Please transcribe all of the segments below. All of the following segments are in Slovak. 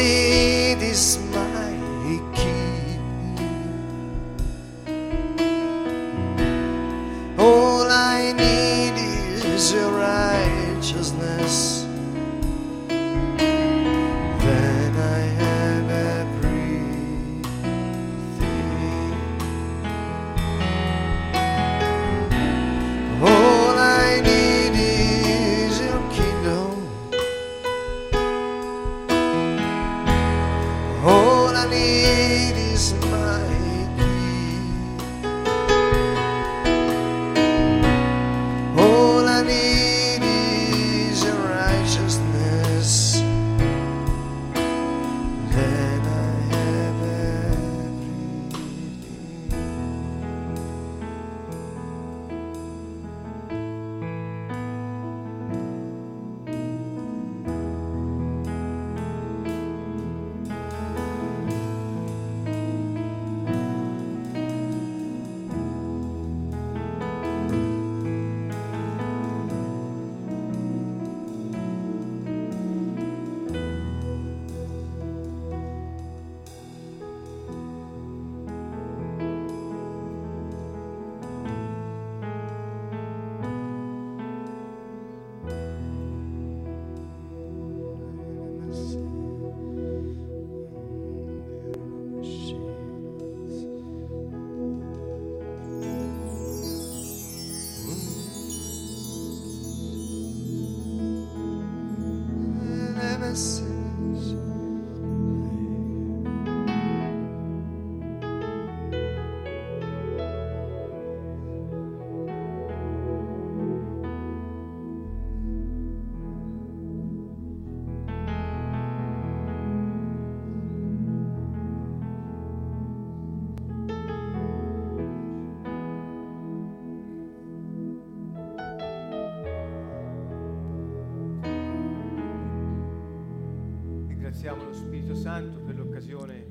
need is my key. All I need is your righteousness. Then I have everything. All I need is your kingdom. All I need is my key. All I need is your righteousness. Then I have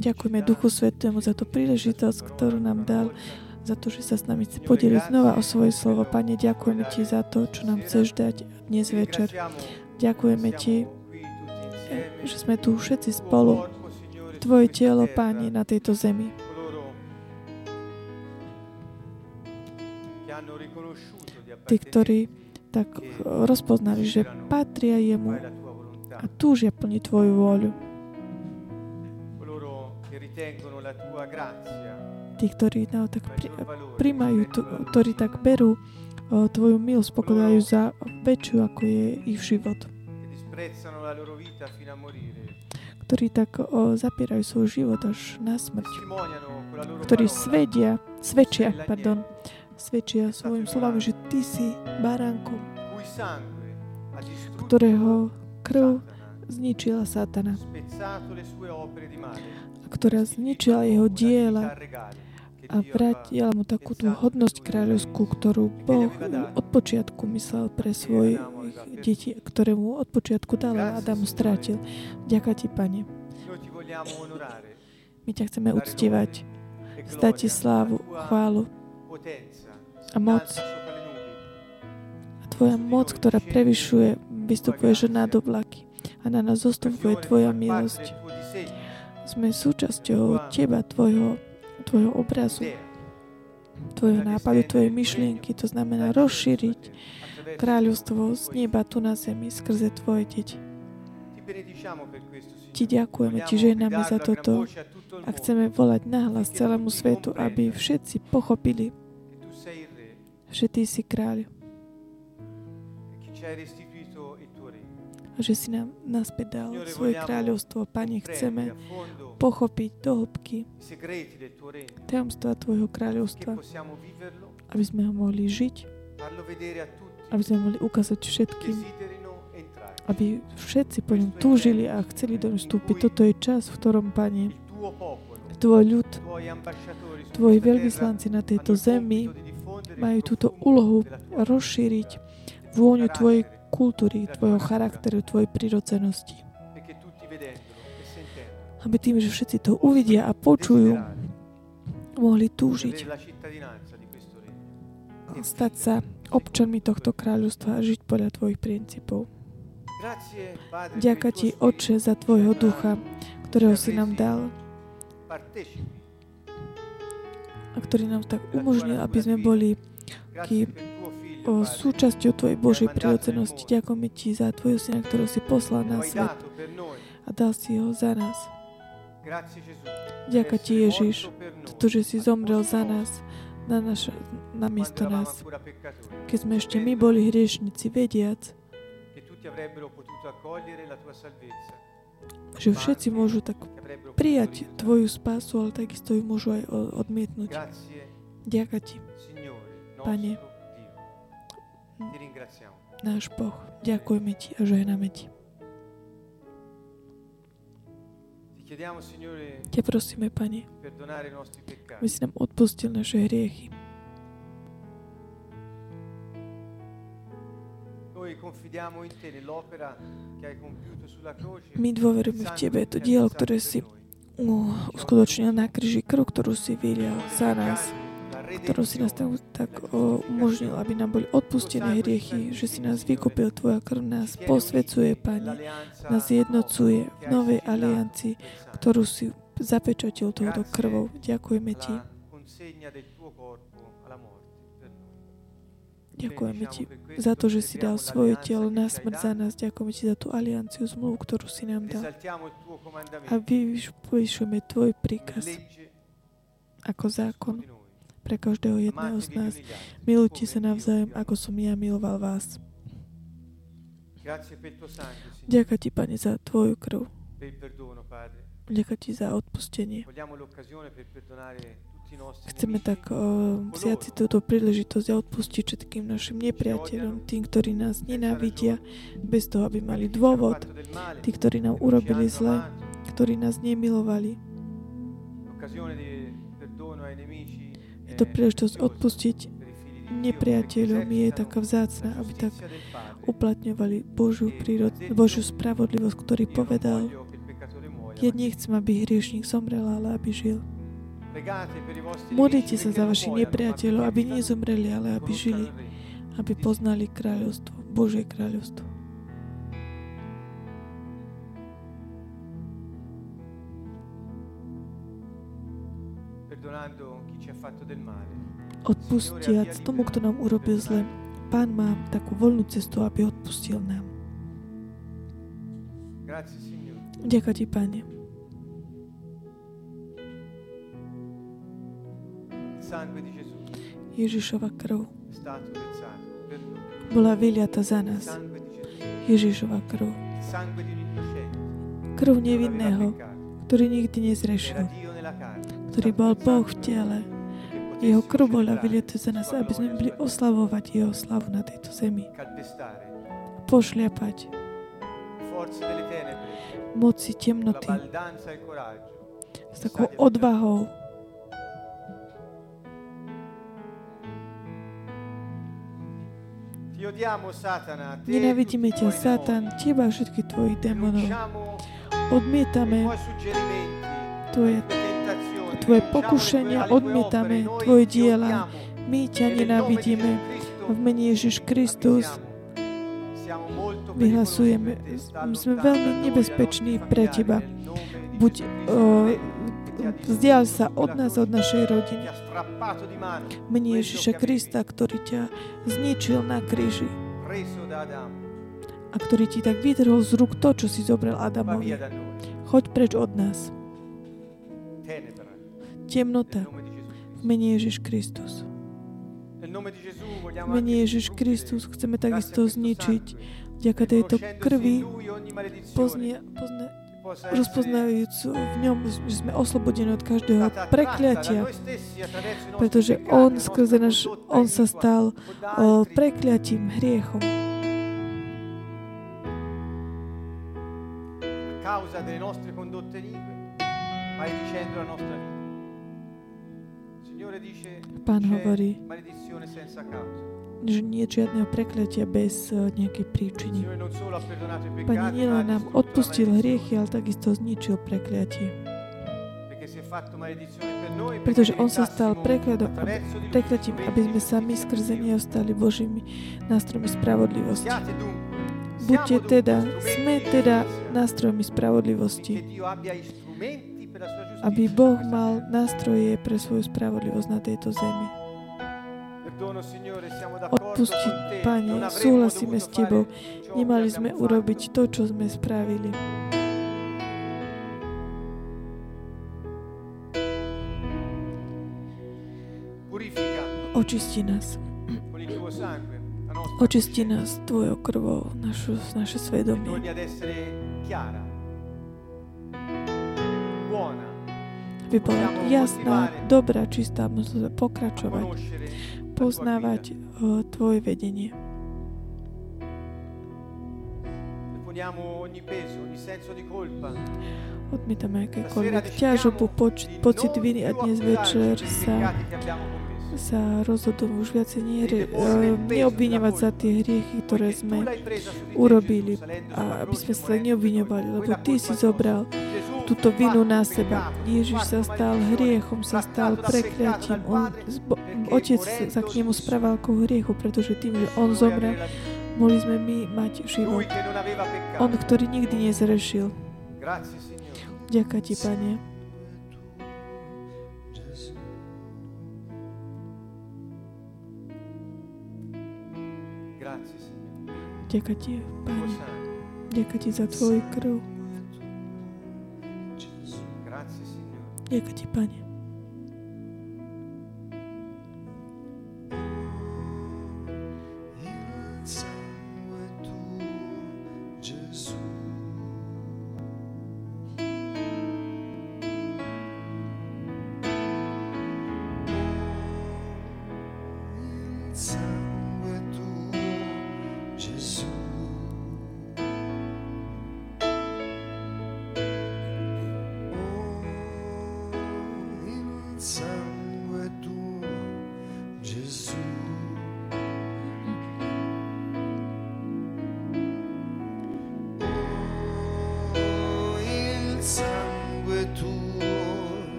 Ďakujeme Duchu Svätému za tú príležitosť, ktorú nám dal, za to, že sa s nami chce podeliť znova o svoje slovo. Pane, ďakujeme Ti za to, čo nám chceš dať dnes večer. Ďakujeme Ti, že sme tu všetci spolu. Tvoje telo, Pane, na tejto zemi. Tí, ktorí tak rozpoznali, že patria jemu a túžia plniť Tvoju vôľu. Tí, ktorí tak prijímajú, ktorí tak berú Tvoju milosť, pokladajú za väčšiu, ako je ich život. Ktorí tak zapierajú svoj život až na smrť. Ktorí svedčia svojim slovami, že Ty si baránkom, ktorého krv zničila Satana, ktorá zničila jeho diela a vrátila mu takú tú hodnosť kráľovskú, ktorú Boh od počiatku myslel pre svojich detí, ktoré mu od počiatku dal a Adam strátil. Ďakujem Ti, Pane. My Ťa chceme uctievať, vzdať Ti slávu, chválu a moc. A Tvoja moc, ktorá prevyšuje, vystupuješ nad oblaky a na nás zostupuje Tvoja milosť. Sme súčasťou Teba, tvojho obrazu, Tvojho nápadu, Tvojej myšlienky. To znamená rozšíriť kráľovstvo z neba tu na zemi skrze Tvoje deti. Ti ďakujeme, Ti ženáme za toto a chceme volať nahlas celému svetu, aby všetci pochopili, že Ty si kráľ a že si nám naspäť dal svoje kráľovstvo. Pane, chceme pochopiť do hĺbky tajomstva Tvojho kráľovstva, aby sme ho mohli žiť, aby sme mohli ukázať všetkým, aby všetci po ňom túžili a chceli do ňu vstúpiť. Toto je čas, v ktorom, Pane, Tvoj ľud, Tvoji veľvyslanci na tejto zemi majú túto úlohu rozšíriť vôňu Tvojej kultúry, Tvojho charakteru, Tvojej prirodzenosti. Aby tým, že všetci to uvidia a počujú, mohli túžiť stať sa občanmi tohto kráľovstva a žiť podľa Tvojich princípov. Ďaká Ti, Otče, za Tvojho ducha, ktorého si nám dal a ktorý nám tak umožnil, aby sme boli súčasťou Tvojej Božej prirodzenosti. Ďakujeme Ti za Tvojho Syna, ktorého si poslal na svet a dal si ho za nás. Ďaká Ti, Ježiš, za to, že si zomrel za nás, namiesto nás. Keď sme ešte my boli hriešnici, vediac, že všetci môžu tak prijať Tvoju spásu, ale takisto ju môžu aj odmietnúť. Ďaká Ti, Pane, náš Boh. Ďakujeme Ti a žehname Ti. Ťa prosíme, Pane, aby si nám odpustil naše hriechy. My dôverujeme v Tebe, to dielo, ktoré si uskutočnil na kríži, krv, ktorú si vylial za nás, ktorú si nás tak umožnil, aby nám boli odpustené hriechy, že si nás vykúpil, Tvoja krv nás posvecuje, Pane, nás jednocuje v novej aliancii, ktorú si zapečatil touto krvou. Ďakujeme Ti. Ďakujeme Ti za to, že si dal svoje telo na smrť za nás. Ďakujeme Ti za tú alianciu zmluvu, ktorú si nám dal. A vyvyšujeme Tvoj príkaz ako zákon pre každého jedného z nás. Milujte sa navzájom, ako som ja miloval vás. Ďakujem Ti, Pane, za Tvoju krv. Ďakujem Ti za odpustenie. Chceme tak vziať si túto príležitosť a odpustiť všetkým našim nepriateľom, tým, ktorí nás nenávidia, bez toho, aby mali dôvod, tí, ktorí nám urobili zle, ktorí nás nemilovali. Je to príležitosť odpustiť nepriateľom, je taká vzácna, aby tak uplatňovali Božiu spravodlivosť, ktorý povedal: ja nechcem, aby hriešník zomrel, ale aby žil. Modlite sa za vašich nepriateľov, aby nezomreli, ale aby žili, aby poznali kráľovstvo, Božie kráľovstvo. Odpustiac tomu, kto nám urobil zle, Pán má takú voľnú cestu, aby odpustil nám. Ďakujem Ti, Pane. Ježišova krv bola vyliata za nás. Ježišova krv. Krv nevinného, ktorý nikdy nezrešil, ktorý bol Boh v tele. Jeho krv bola vyliata za nás, aby sme boli oslavovať Jeho slavu na tejto zemi. Pošľapať moci temnoty s takou odvahou. Nenávidíme ťa, Satan, teba a všetky tvojich démonov. Odmietame tvoje pokušenia, odmietame tvoje diela. My ťa nenávidíme. V mene Ježiš Kristus vyhlasujeme. Sme veľmi nebezpeční pre teba. Buď vzdial sa od nás, od našej rodiny. Mene Ježiša Krista, ktorý ťa zničil na kríži a ktorý ti tak vytrhol z rúk to, čo si zobral Adamovi. Choď preč od nás. Temnota. Mene Ježiš Kristus. Mene Ježiš Kristus chceme takisto zničiť. Vďaka tejto krvi rozpoznajúc v ňom, že sme oslobodení od každého prekliatia, pretože on sa stal prekliatím, hriechom. Pán hovorí, že nie je žiadneho prekliatia bez nejakej príčiny. Pane, nielen nám odpustil hriechy, ale takisto zničil prekliatie. Pretože on sa stal prekliatím, aby sme sami skrze neho stali Božími nástrojmi spravodlivosti. sme teda nástrojmi spravodlivosti. Aby Boh mal nástroje pre svoju spravodlivosť na tejto zemi. Odpusti, Pane, súhlasíme s Tebou. Nemali sme urobiť to, čo sme spravili. Očisti nás. Očisti nás Tvojou krvou, naše svedomie. Aby bola jasná, dobrá, čistá, musíme pokračovať, poznávať Tvoje vedenie. Odmietame akékoľvek ťažobu, pocit viny a dnes večer sa rozhodujem už viacej neobviňovať za tie hriechy, ktoré sme urobili, a aby sme sa neobviňovali, lebo Ty si zobral túto vinu na seba. Ježiš sa stal hriechom, sa stal prekliatím. Otec sa k nemu správal ako hriechu, pretože tým, že on zomrel, mohli sme my mať život. On, ktorý nikdy nezrešil. Ďakujem Ti, Pane. Ďakujem Ti, Pane. Ďakujem Ti za Tvoju krv. Ďakujem Ti, Pane.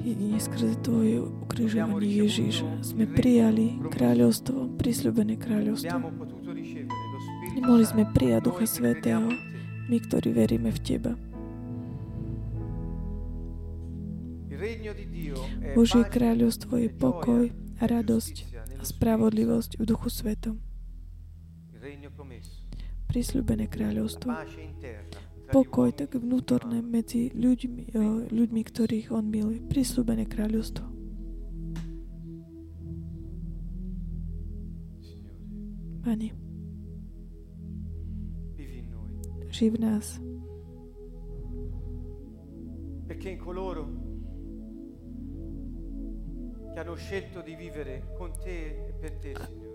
Jedine skrze Tvoje ukrižovanie, Ježiš, sme prijali kráľovstvo, prísľubené kráľovstvo. Nemohli sme prijať Ducha Svätého, my, ktorí veríme v Teba. Božie kráľovstvo je pokoj a radosť a spravodlivosť v Duchu Svätom. Prísľubené kráľovstvo. Pokoj, tak vnútorné medzi ľuďmi, ktorých on miluje. Prisľúbené kráľovstvo. Pane, žij v nás.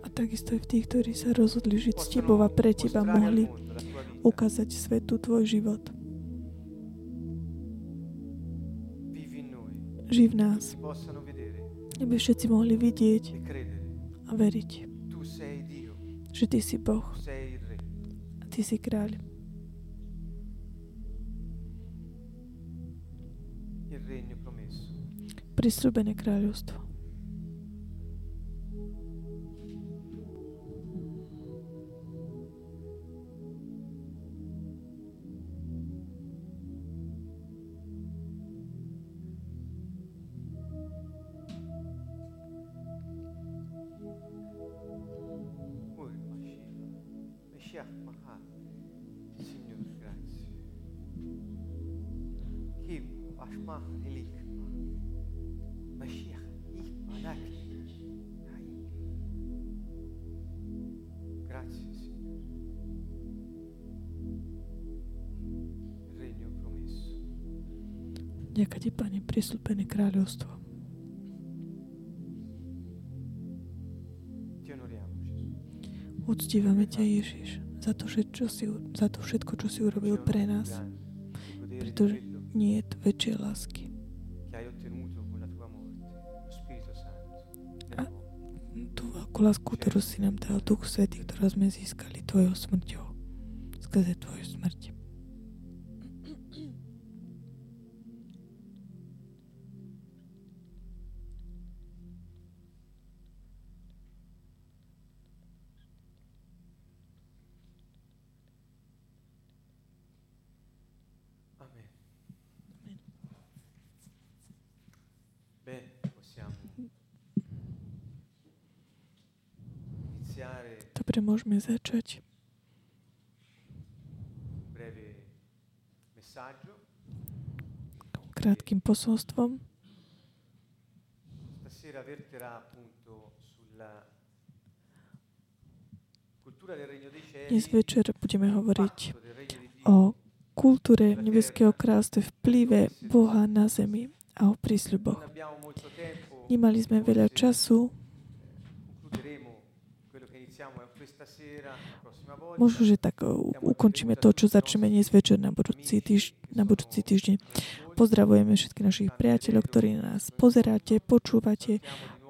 A takisto aj v tých, ktorí sa rozhodli žiť s Tebou a pre Teba, mohli ukázať svetu Tvoj život. Žij v nás, aby všetci mohli vidieť a veriť, že Ty si Boh a Ty si kráľ. Prisľúbené kráľovstvo. Ďakujem Ti, Pane, prisľúbené kráľovstvo. Uctívame Ťa, Ježiš, za to všetko, čo si urobil pre nás, pretože nie je väčšej lásky, veľkú lásku, ktorú si nám dal, Duch Svätý, ktorú sme získali Tvojou smrťou, skrze Tvoju smrť. Dobre, môžeme začať krátkym posolstvom. Dnes večer budeme hovoriť o kultúre nebeského kráľovstva, vplyve Boha na zemi a o prísľuboch. Nemali sme veľa času. Možno, že tak ukončíme to, čo začneme dnes večer na budúci týždeň. Pozdravujeme všetkých našich priateľov, ktorí nás pozeráte, počúvate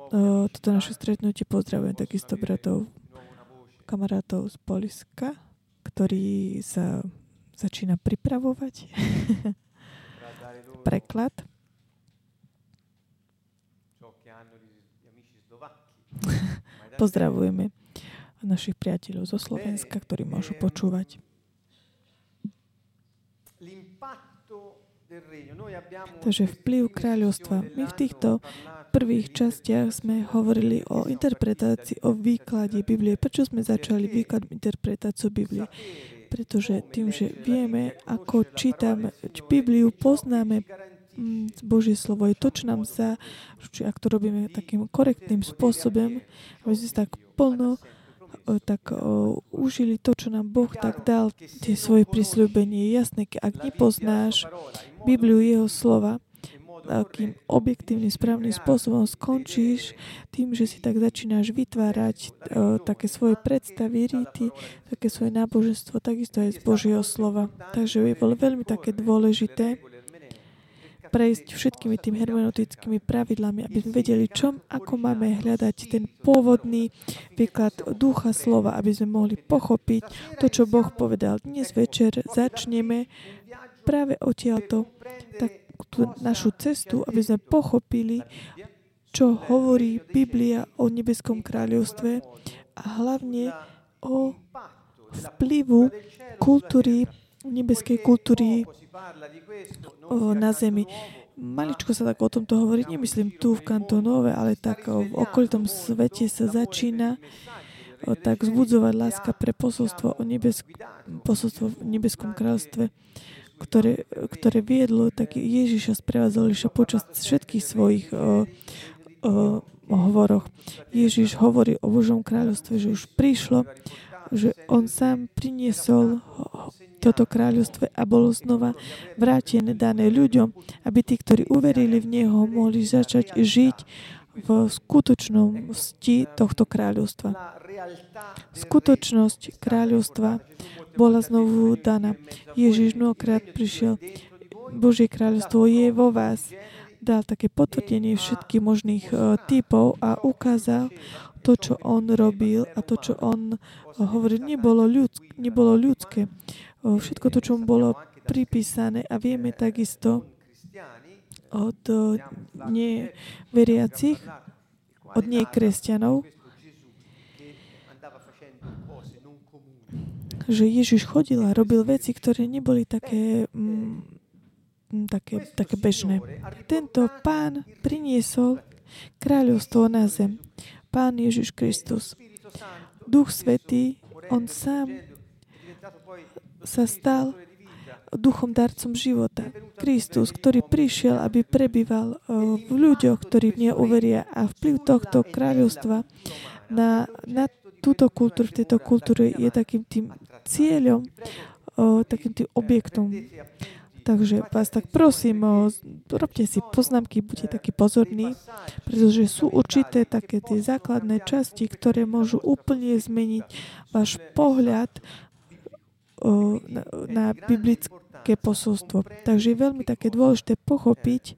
toto naše stretnutie. Pozdravujem takisto bratov, kamarátov z Polska, ktorí sa začína pripravovať preklad. Pozdravujeme našich priateľov zo Slovenska, ktorí môžu počúvať. Takže vplyv kráľovstva. My v týchto prvých častiach sme hovorili o interpretácii, o výklade Biblie. Prečo sme začali výklad interpretáciu Biblie? Pretože tým, že vieme, ako čítame Bibliu, poznáme Božie slovo. Je to, čo nám zaručuje, ak to robíme takým korektným spôsobom, aby sme tak plno užili to, čo nám Boh tak dal, tie svoje prisľúbenie. Jasné, ak nepoznáš Bibliu, jeho slova, takým objektívnym, správnym spôsobom skončíš tým, že si tak začínaš vytvárať také svoje predstavy, rity, také svoje náboženstvo, takisto aj z Božieho slova. Takže je veľmi také dôležité prejsť všetkými tým hermeneutickými pravidlami, aby sme vedeli, ako máme hľadať ten pôvodný výklad ducha slova, aby sme mohli pochopiť to, čo Boh povedal. Dnes večer začneme práve odtiaľto našu cestu, aby sme pochopili, čo hovorí Biblia o nebeskom kráľovstve a hlavne o vplyvu kultúry, nebeskej kultúry na zemi. Maličko sa tak o tomto hovorí, nemyslím tu v Kantonove, ale tak v okolitom svete sa začína tak vzbudzovať láska pre posolstvo o nebeskom kráľovstve, ktoré viedlo, tak Ježiša sprevádzal počas všetkých svojich hovoroch. Ježiš hovorí o Božom kráľovstve, že už prišlo, že on sám priniesol toto kráľovstvo a bolo znova vrátené, dané ľuďom, aby tí, ktorí uverili v Neho, mohli začať žiť v skutočnom cti tohto kráľovstva. Skutočnosť kráľovstva bola znovu daná. Ježiš mnohokrát prišiel. Božie kráľovstvo je vo vás. Dal také potvrdenie všetkých možných typov a ukázal to, čo on robil a to, čo on hovoril, nebolo ľudské. Všetko to, čo mu bolo pripísané, a vieme takisto od neveriacich, od nekresťanov, že Ježiš chodil a robil veci, ktoré neboli také bežné. Tento pán priniesol kráľovstvo na zem. Pán Ježiš Kristus. Duch Svätý, on sám sa stal duchom darcom života. Kristus, ktorý prišiel, aby prebýval v ľuďoch, ktorí v Neho uveria, a vplyv tohto kráľovstva na túto kultúru, v tejto kultúre je takým tým cieľom, takým tým objektom. Takže vás tak prosím, robte si poznámky, buďte takí pozorní, pretože sú určité také tie základné časti, ktoré môžu úplne zmeniť váš pohľad na biblické posolstvo. Takže je veľmi také dôležité pochopiť,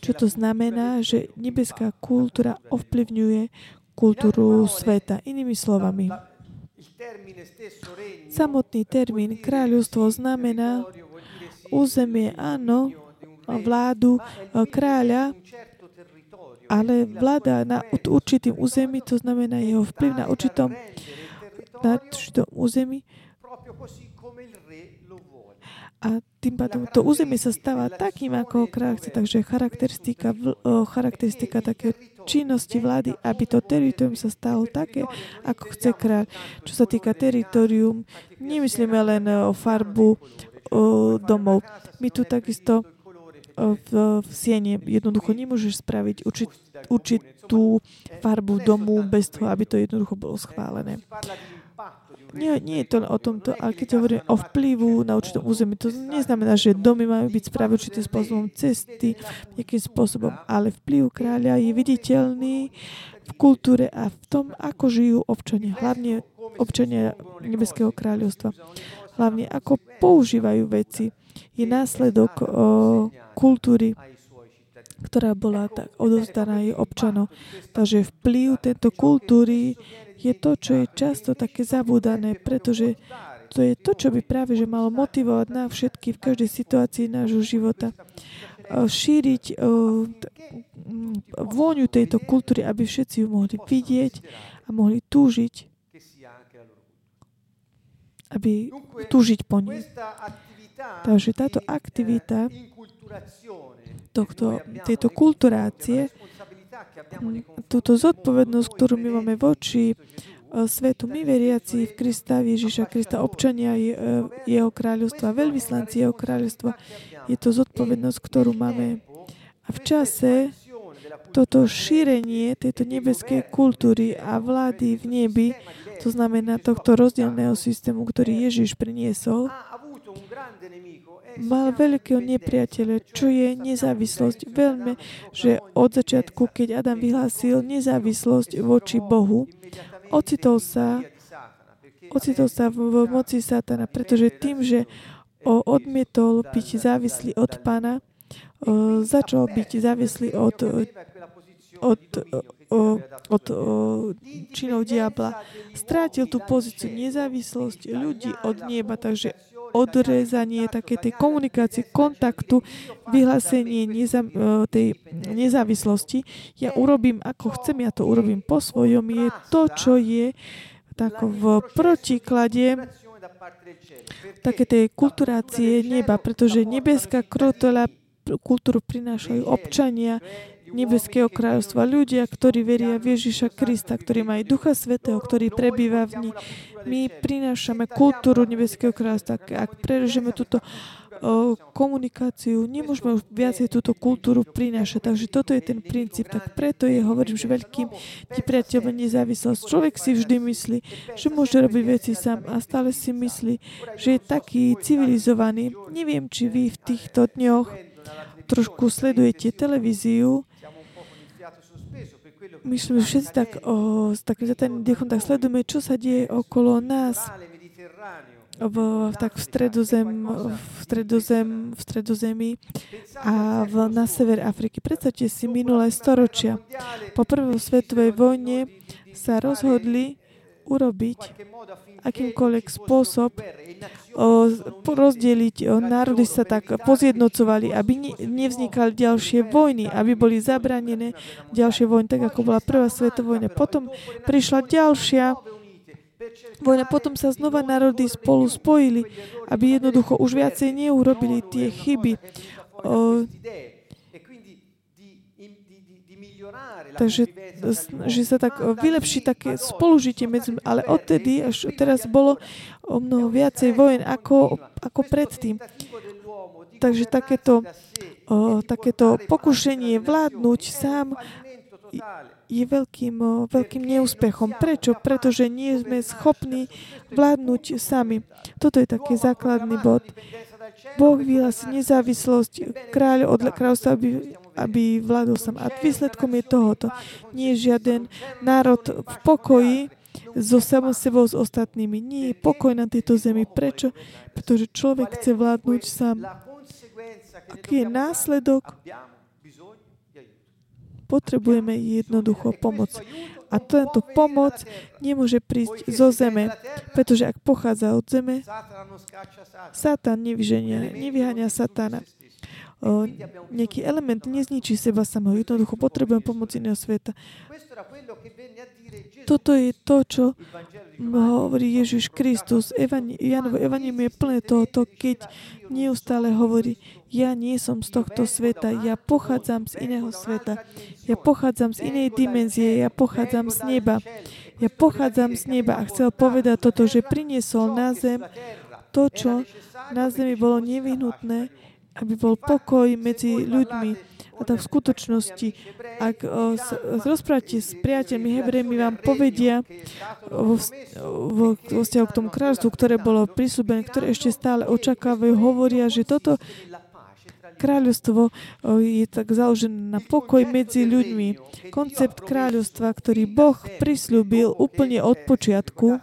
čo to znamená, že nebeská kultúra ovplyvňuje kultúru sveta. Inými slovami, samotný termín kráľovstvo znamená územie, áno, vládu kráľa, ale vláda na určitým území, to znamená jeho vplyv na určitom území. A tým pádom to územie sa stáva takým, ako kráľ chce. Takže charakteristika také činnosti vlády, aby to teritorium sa stalo také, ako chce kráľ. Čo sa týka teritorium, nemyslíme len o farbu domov. My tu takisto v siene jednoducho nemôžeš spraviť určitú farbu domu bez toho, aby to jednoducho bolo schválené. Nie je to o tomto, ale keď hovoríme o vplyvu na určitom území, to neznamená, že domy majú byť správne určitým spôsobom, cesty nejakým spôsobom, ale vplyv kráľa je viditeľný v kultúre a v tom, ako žijú občania, hlavne občania Nebeského kráľovstva. Hlavne ako používajú veci. Je následok kultúry, ktorá bola tak odovzdaná jej občanom. Takže vplyv tejto kultúry je to, čo je často také zabúdané, pretože to je to, čo by práve že malo motivovať na všetky v každej situácii nášho života. Šíriť vôňu tejto kultúry, aby všetci ju mohli vidieť a mohli túžiť, aby túžiť po nej. Takže táto aktivita tejto kulturácie, túto zodpovednosť, ktorú my máme voči svetu, my veriaci v Krista, Ježiša Krista, občania jeho kráľovstva, veľvyslanci jeho kráľovstva, je to zodpovednosť, ktorú máme. A v čase toto šírenie tejto nebeskej kultúry a vlády v nebi, to znamená tohto rozdielného systému, ktorý Ježiš priniesol, mal veľkého nepriateľa, čo je nezávislosť. Veľmi, že od začiatku, keď Adam vyhlásil nezávislosť voči Bohu, ocitol sa v moci Satana, pretože tým, že odmietol byť závislý od Pána, začal byť závislý od činov diabla. Strátil tú pozíciu nezávislosť ľudí od neba, takže odrezanie také tej komunikácie, kontaktu, vyhlásenie tej nezávislosti. Ja urobím, ako chcem, ja to urobím po svojom. Je to, čo je tak v protiklade také tej kulturácie neba, pretože nebeská kultúru prinášajú občania Nebeského kráľovstva, ľudia, ktorí veria v Ježiša Krista, ktorí majú Ducha Svätého, ktorý prebýva v nich. My prinášame kultúru Nebeského kráľovstva. Ak prerežeme túto komunikáciu, nemôžeme už viacej túto kultúru prinášať. Takže toto je ten princíp. Tak preto je, hovorím, že veľkým nepriateľom nezávislosť. Človek si vždy myslí, že môže robiť veci sám a stále si myslí, že je taký civilizovaný. Neviem, či vy v týchto dňoch trošku sledujete televíziu. Myslím, že všetci tak s takým zatajným dechom tak sledujeme, čo sa deje okolo nás v stredozemí a na sever Afriky. Predstavte si minulé storočia. Po prvej svetovej vojne sa rozhodli urobiť akýmkoľvek spôsob, rozdeliť národy, sa tak pozjednocovali, aby nevznikali ďalšie vojny, aby boli zabranené ďalšie vojny, tak ako bola prvá svetová vojna. Potom prišla ďalšia vojna, potom sa znova národy spolu spojili, aby jednoducho už viacej neurobili tie chyby. Takže že sa tak vylepší také spolužitie medzi, ale odtedy až teraz bolo o mnoho viacej vojen ako predtým. Takže takéto pokušenie vládnuť sám je veľkým neúspechom. Prečo? Pretože nie sme schopní vládnuť sami. Toto je taký základný bod. Boh vyhlási nezávislosť kráľa od kráľovstva, aby vládol sám. A výsledkom je tohoto. Nie je žiaden národ v pokoji so samom sebou, s ostatnými. Nie je pokoj na tejto zemi. Prečo? Pretože človek chce vládnuť sám. Aký je následok? Potrebujeme jednoducho pomoc. A táto pomoc nemôže prísť zo zeme, pretože ak pochádza od zeme, Satan nevyháňa Satana. Nejaký element nezničí seba samého. Jednoducho potrebujem pomoc iného sveta. Toto je to, čo hovorí Ježiš Kristus. Janovo evanjelium je plné tohoto, keď neustále hovorí, ja nie som z tohto sveta, ja pochádzam z iného sveta, ja pochádzam z inej dimenzie, ja pochádzam z neba. Ja pochádzam z neba a chcel povedať toto, že priniesol na zem to, čo na zemi bolo nevyhnutné, aby bol pokoj medzi ľuďmi. A tak v skutočnosti, ak rozprávate s priateľmi Hebrejmi, vám povedia vo vzťahu k tomu kráľstvu, ktoré bolo prisúbené, ktoré ešte stále očakávajú, hovoria, že toto kráľovstvo je tak založené na pokoj medzi ľuďmi. Koncept kráľovstva, ktorý Boh prisľúbil úplne od počiatku.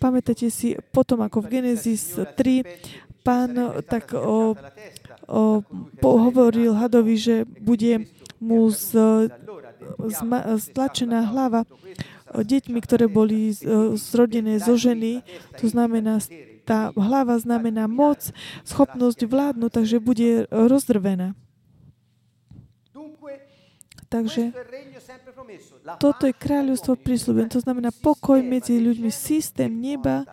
Pamätáte si, potom ako v Genesis 3, Pán tak hovoril hadovi, že bude mu stlačená hlava deťmi, ktoré boli zrodené zo ženy. To znamená, tá hlava znamená moc, schopnosť vládnuť, takže bude rozdrvená. Takže toto je kráľovstvo prísľubené. To znamená pokoj medzi ľuďmi, systém neba,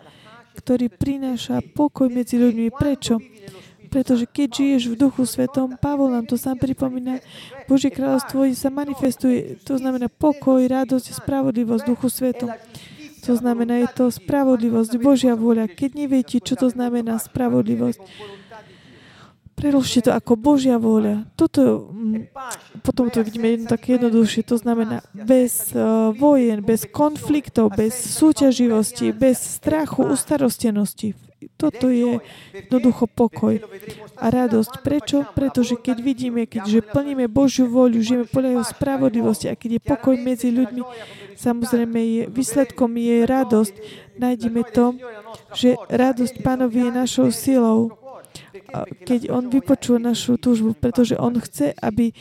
ktorý prináša pokoj medzi ľuďmi. Prečo? Pretože keď žiješ v Duchu Svetom, Pavol nám to sám pripomína, Božie kráľovstvo sa manifestuje, to znamená pokoj, radosť, spravodlivosť Duchu Svetom. To znamená, je to spravodlivosť, Božia vôľa. Keď neviete, čo to znamená spravodlivosť, preložte to ako Božia vôľa. Toto, potom to vidíme tak jednoduchšie. To znamená bez vojen, bez konfliktov, bez súťaživosti, bez strachu, ustarostenosti. Toto je jednoducho pokoj a radosť. Prečo? Pretože keď vidíme, keďže plníme Božiu vôľu, žijeme podľa jeho spravodlivosti a keď je pokoj medzi ľuďmi, samozrejme je, výsledkom je radosť. Nájdeme to, že radosť Pánovi je našou silou, keď on vypočul našu túžbu, pretože on chce, aby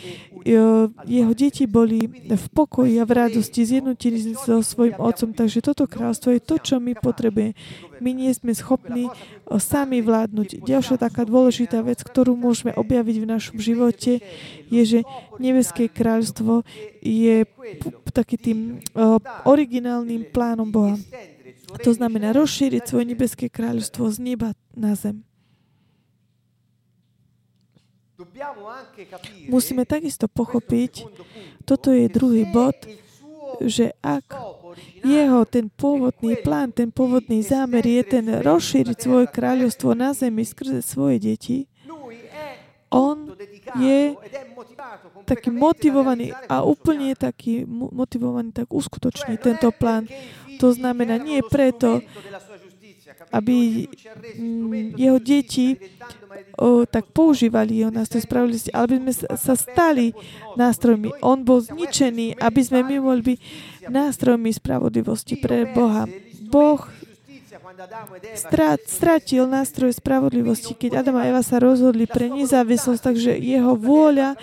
jeho deti boli v pokoji a v radosti, zjednotili so svojím otcom. Takže toto kráľstvo je to, čo my potrebujeme. My nie sme schopní sami vládnuť. Ďalšia taká dôležitá vec, ktorú môžeme objaviť v našom živote, je, že nebeské kráľstvo je takým tým originálnym plánom Boha. To znamená rozšíriť svoje nebeské kráľstvo z neba na zem. Musíme takisto pochopiť, toto je druhý bod, že ak jeho ten pôvodný plán, ten pôvodný zámer je ten rozšíriť svoje kráľovstvo na zemi skrze svoje deti, on je taký motivovaný a úplne taký motivovaný, tak uskutočný tento plán. To znamená, nie preto, aby jeho deti tak používali jeho nástroj spravodlivosti, ale aby sme sa stali nástrojmi. On bol zničený, aby sme my mohli byť nástrojmi spravodlivosti pre Boha. Boh stratil nástroj spravodlivosti, keď Adam a Eva sa rozhodli pre nezávislosť, takže jeho vôľa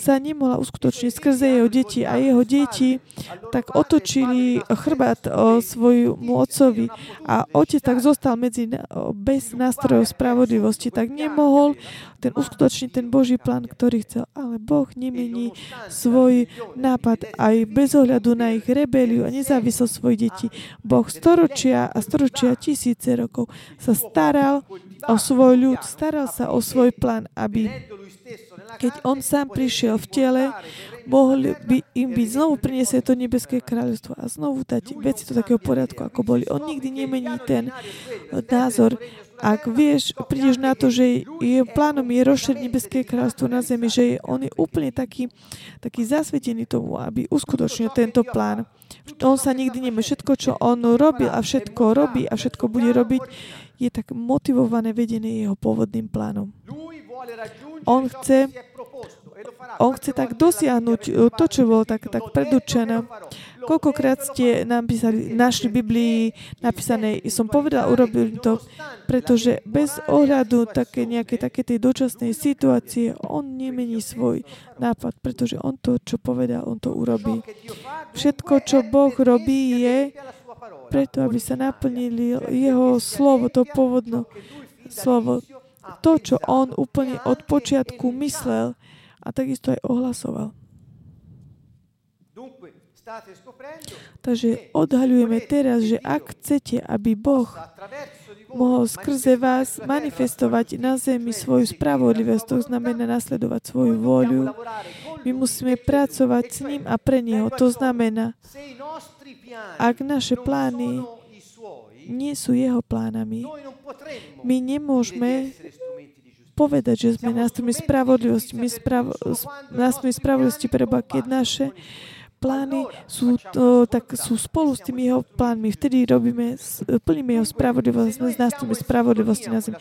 sa nemohla uskutočniť skrze jeho deti a jeho deti tak otočili chrbát svojmu otcovi a otec tak zostal bez nástrojov spravodlivosti, tak nemohol ten uskutočniť ten Boží plán, ktorý chcel. Ale Boh nemení svoj nápad aj bez ohľadu na ich rebeliu a nezávislosť svojich detí. Boh storočia a storočia, tisíce rokov sa staral o svoj ľud, staral sa o svoj plán, aby keď on sám prišiel v tele, mohol by im byť znovu priniesie to nebeské kráľovstvo a znovu dať veci do takého poriadku, ako boli. On nikdy nemení ten názor. Ak vieš, prídeš na to, že jeho plánom je rozšíriť nebeské kráľovstvo na zemi, že on je úplne taký zasvetený tomu, aby uskutočnil tento plán. On sa nikdy nemení. Všetko, čo on robil a všetko robí a všetko bude robiť, je tak motivované vedenie jeho pôvodným plánom. On chce tak dosiahnuť to, čo bolo tak predurčené Koľkokrát ste našli v Biblii napísané, som povedal, urobil to, pretože bez ohľadu také nejaké také tej dočasnej situácie on nemení svoj nápad, pretože on to, čo povedal, on to urobí. Všetko, čo Boh robí, je preto, aby sa naplnili jeho slovo, to pôvodné slovo. To, čo on úplne od počiatku myslel a takisto aj ohlasoval. Takže odhaľujeme teraz, že ak chcete, aby Boh mohol skrze vás manifestovať na zemi svoju spravodlivosť, to znamená nasledovať svoju vôľu, my musíme pracovať s ním a pre neho. To znamená, ak naše plány nie sú jeho plánami, my nemôžeme povedať, že sme nástrojmi spravodlivosti. Nástrojmi spravodlivosti pre Boha, keď naše plány sú, tak sú spolu s tými jeho plánmi. Vtedy plníme jeho spravodlivosť, sme s nástrojmi spravodlivosti na zemi.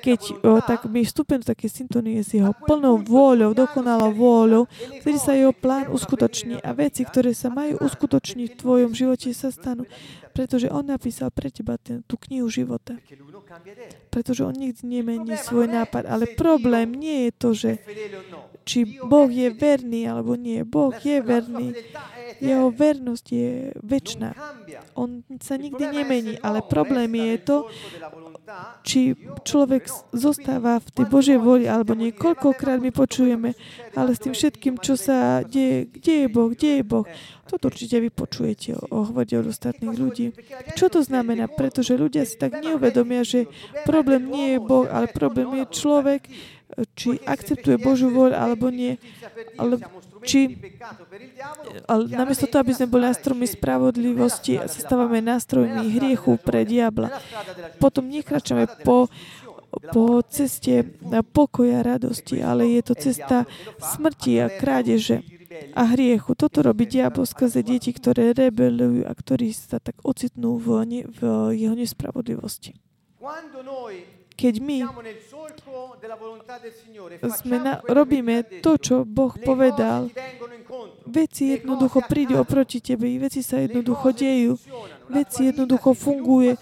Keď tak my vstúpime do také syntonie s jeho plnou vôľou, dokonalou vôľou, vtedy sa jeho plán uskutoční a veci, ktoré sa majú uskutočniť v tvojom živote, sa stanú, pretože on napísal pre teba tú knihu života. Pretože on nikdy nemení svoj nápad. Ale problém nie je to, že či Boh je verný, alebo nie. Boh je verný. Jeho vernosť je večná. On sa nikdy nemení. Ale problém je to, či človek zostáva v tej Božej vôli, alebo niekoľkokrát my počujeme, ale s tým všetkým, čo sa deje, kde je Boh, kde je Boh. Toto určite vy počujete o hovore od ostatných ľudí. Čo to znamená? Pretože ľudia si tak neuvedomia, že problém nie je Boh, ale problém je človek, či akceptuje Božiu vôľu alebo nie. Ale namiesto toho, aby sme boli nástrojmi spravodlivosti, sa stávame nástrojmi hriechu pre diabla. Potom nekračame po ceste pokoja, radosti, ale je to cesta smrti a krádeže a hriechu. Toto robí diabol skrze deti, ktoré rebelujú a ktorí sa tak ocitnú v jeho nespravodlivosti. Keď my robíme to, čo Boh povedal, veci jednoducho prídu oproti tebe, veci sa jednoducho dejú, veci jednoducho funguje,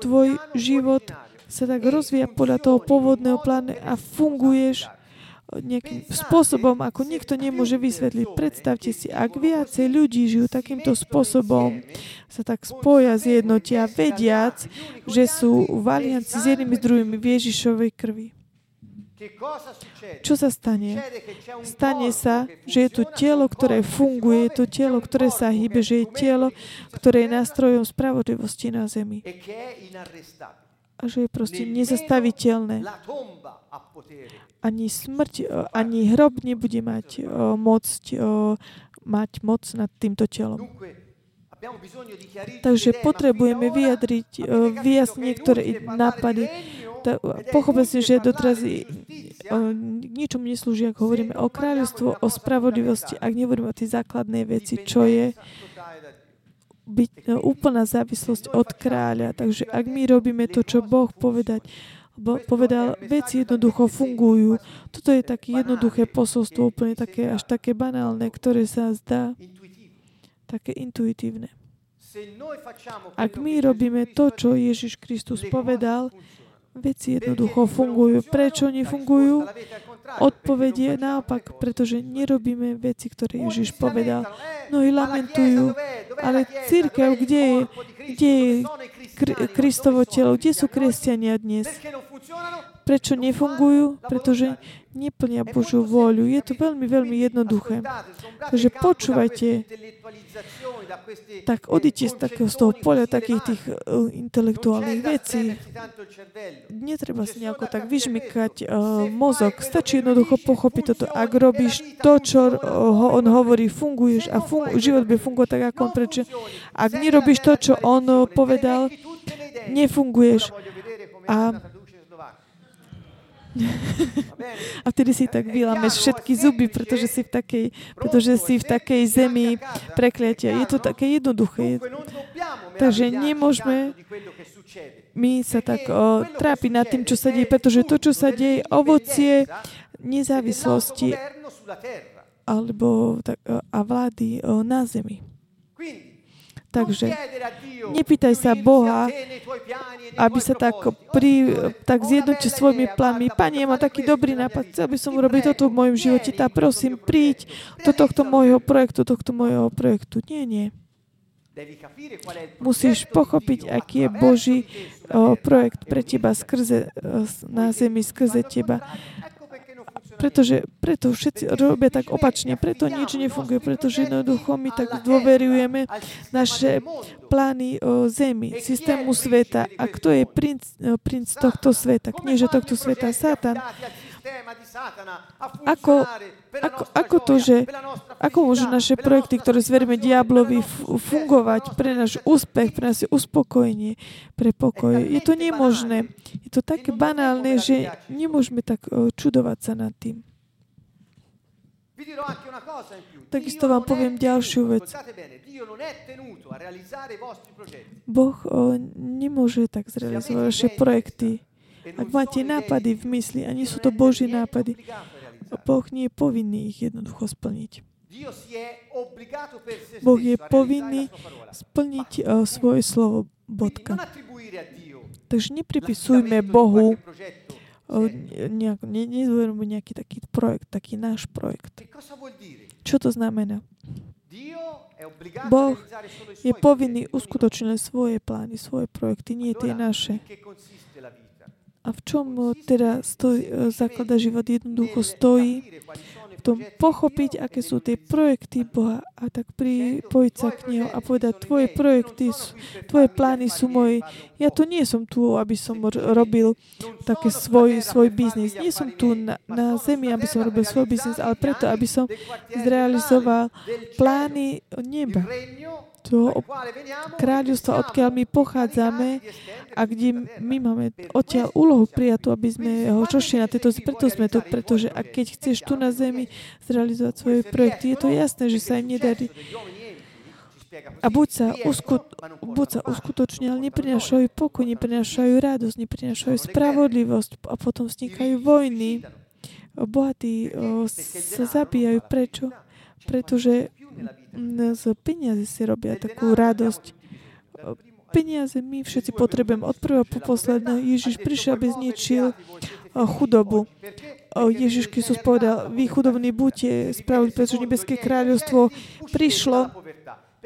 tvoj život sa tak rozvíja podľa toho pôvodného plánu a funguješ nejakým spôsobom, ako niekto nemôže vysvetliť. Predstavte si, ak viacej ľudí žijú takýmto spôsobom, sa tak spoja, zjednotia, vediac, že sú v alianci s jednými s druhými v Ježišovej krvi. Čo sa stane? Stane sa, že je tu telo, ktoré funguje, je tu telo, ktoré sa hýbe, že je telo, ktoré je nástrojom spravodlivosti na zemi. A že je proste nezastaviteľné. Ani smrť, ani hrob nebude mať moc nad týmto telom. Takže potrebujeme vyjasniť niektoré nápady. Pochopil si, že doteraz ničomu neslúži, ak hovoríme o kráľovstvu, o spravodlivosti, ak nehovoríme o tej základnej veci, čo je byť úplná závislosť od kráľa. Takže ak my robíme to, čo Boh povedal, veci jednoducho fungujú. Toto je také jednoduché posolstvo, úplne také, až také banálne, ktoré sa zdá také intuitívne. Ak my robíme to, čo Ježiš Kristus povedal, veci jednoducho fungujú. Prečo nefungujú? Odpoveď je naopak, pretože nerobíme veci, ktoré Ježiš povedal. Mnohí lamentujú, ale cirkev, kde je Kristovo telo? Kde sú kresťania dnes? Prečo nefungujú? Pretože neplnia Božiu vôľu. Je to veľmi, veľmi jednoduché. Takže počúvajte, tak odíte z toho poľa takých tých intelektuálnych vecí. Netreba si nejako tak vyžmykať mozog. Stačí jednoducho pochopiť toto. Ak robíš to, čo on hovorí, funguješ a život by fungoval tak, ako on prečo. Ak nerobíš to, čo on povedal, nefunguješ. A vtedy si tak vylámeš všetky zuby, pretože si v takej zemi prekliatia. Je to také jednoduché. Takže nemôžeme my sa tak trápiť nad tým, čo sa deje, pretože to, čo sa deje, ovocie nezávislosti alebo vlády na zemi. Takže nepýtaj sa Boha, aby sa tak zjednotil svojimi plánmi. Pane, ja mám taký dobrý nápad, chcel by som urobiť toto v mojom živote, tá prosím, príď do tohto môjho projektu. Nie. Musíš pochopiť, aký je Boží projekt pre teba skrze, na zemi, skrze teba. Preto všetci robia tak opačne, preto nič nefunguje, pretože jednoducho my tak dôverujeme naše plány o zemi, systému sveta. A kto je princ tohto sveta? Knieža tohto sveta? Satan. Ako môžu naše projekty, ktoré zveríme diablovi, fungovať pre náš úspech, pre naše uspokojenie, pre pokoj? Je to nemožné. Je to také banálne, že nemôžeme tak čudovať sa nad tým. Takisto vám poviem ďalšiu vec. Boh nemôže tak zrealizovať vaše projekty. Ak máte nápady v mysli a nie sú to Božie nápady, Boh nie je povinný ich jednoducho splniť. Boh je povinný splniť svoje slovo. Bodka. Takže nepripisujme Bohu nejaký taký projekt, taký náš projekt. Čo to znamená? Boh je povinný uskutočniť svoje plány, svoje projekty, nie tie naše. A v čom teda základa život jednoducho stojí? V tom pochopiť, aké sú tie projekty Boha a tak pripojiť sa k Neho a povedať, tvoje projekty, tvoje plány sú moje. Ja tu nie som tu, aby som robil taký svoj biznis. Nie som tu na zemi, aby som robil svoj biznis, ale preto, aby som zrealizoval plány neba. Toho kráľovstva, odkiaľ my pochádzame a kde my máme odtiaľ úlohu prijatú, aby sme ho čošli na tieto, preto sme tu, pretože a keď chceš tu na zemi zrealizovať svoje projekty, je to jasné, že sa im nedarí. A buď sa uskutočne, ale neprinášajú pokoj, neprinášajú radosť, neprinášajú spravodlivosť a potom vznikajú vojny. Bohatí sa zabíjajú. Prečo? Pretože z peniazy si robia takú radosť. Peniaze my všetci potrebujeme od prvého po posledného. Ježiš prišiel, aby zničil chudobu. Ježiš Kristus povedal, vy chudobní buďte spravodliví, pretože nebeské kráľovstvo prišlo.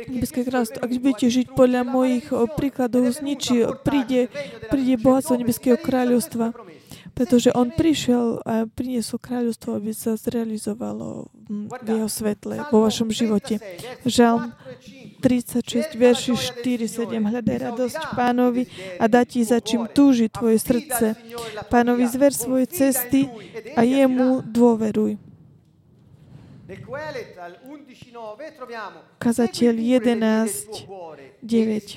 Nebeské kráľovstvo, ak budete žiť podľa mojich príkladov, zničí, príde bohatstvo nebeského kráľovstva. Pretože on prišiel a priniesol kráľovstvo, aby sa zrealizovalo v jeho svetle, vo vašom živote. Žalm 36, verši 4-7. Hľadaj radosť Pánovi a dá ti za čím túži tvoje srdce. Pánovi zver svoje cesty a jemu dôveruj. Kazateľ 11, 9.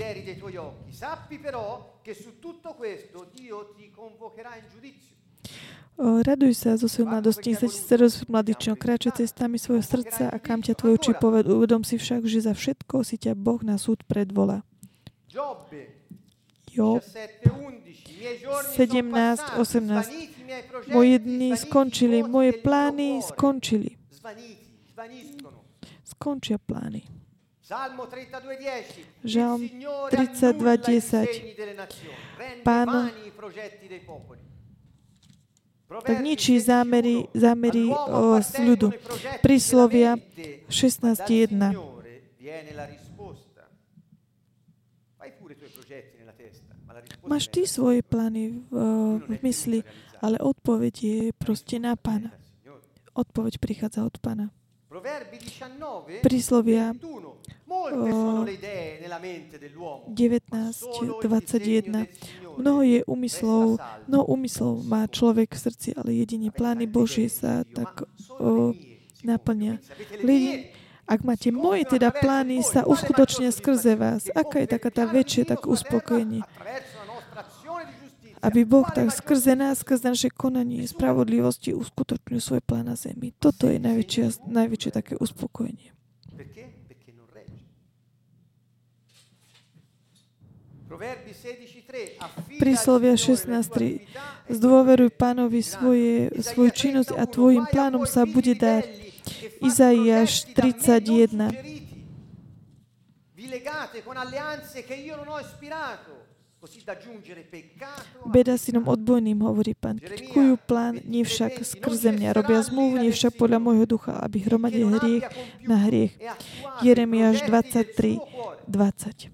Raduj sa zo svojho mladosti, nech sa ti starosť mladičného, kráčaj cestami svojho srdca a kam ťa tvoje oči povedú. Uvedom si však, že za všetko si ťa Boh na súd predvolá. Job 17:18. Moje dni skončili, moje plány skončili. Skončia plány. Žalm 32:10. Pán tak ničí zámery z ľudu. Príslovia 16:1. Máš ty svoje plány v mysli, ale odpoveď je proste na Pána. Odpoveď prichádza od Pána. Príslovia 19:21. Mnoho úmyslov má človek v srdci, ale jedine plány Božie sa tak naplňa. Ak máte moje teda plány, sa uskutočnia skrze vás. Aká je taká tá väčšie, tak uspokojenie. Aby Boh tak skrze nás, skrze naše konanie spravodlivosti uskutočnil svoj plán na zemi. Toto je najväčšie také uspokojenie. Príslovia 16:3. Zdôveruj Pánovi svoju činnosť a tvojim plánom sa bude dať. Izaiáš 31. Beda synom odbojným, hovorí Pán. Kritikujú plán, nevšak skrze mňa. Robia zmluvu, nevšak podľa môjho ducha, aby hromadil hriech na hriech. Jeremiáš 23:20.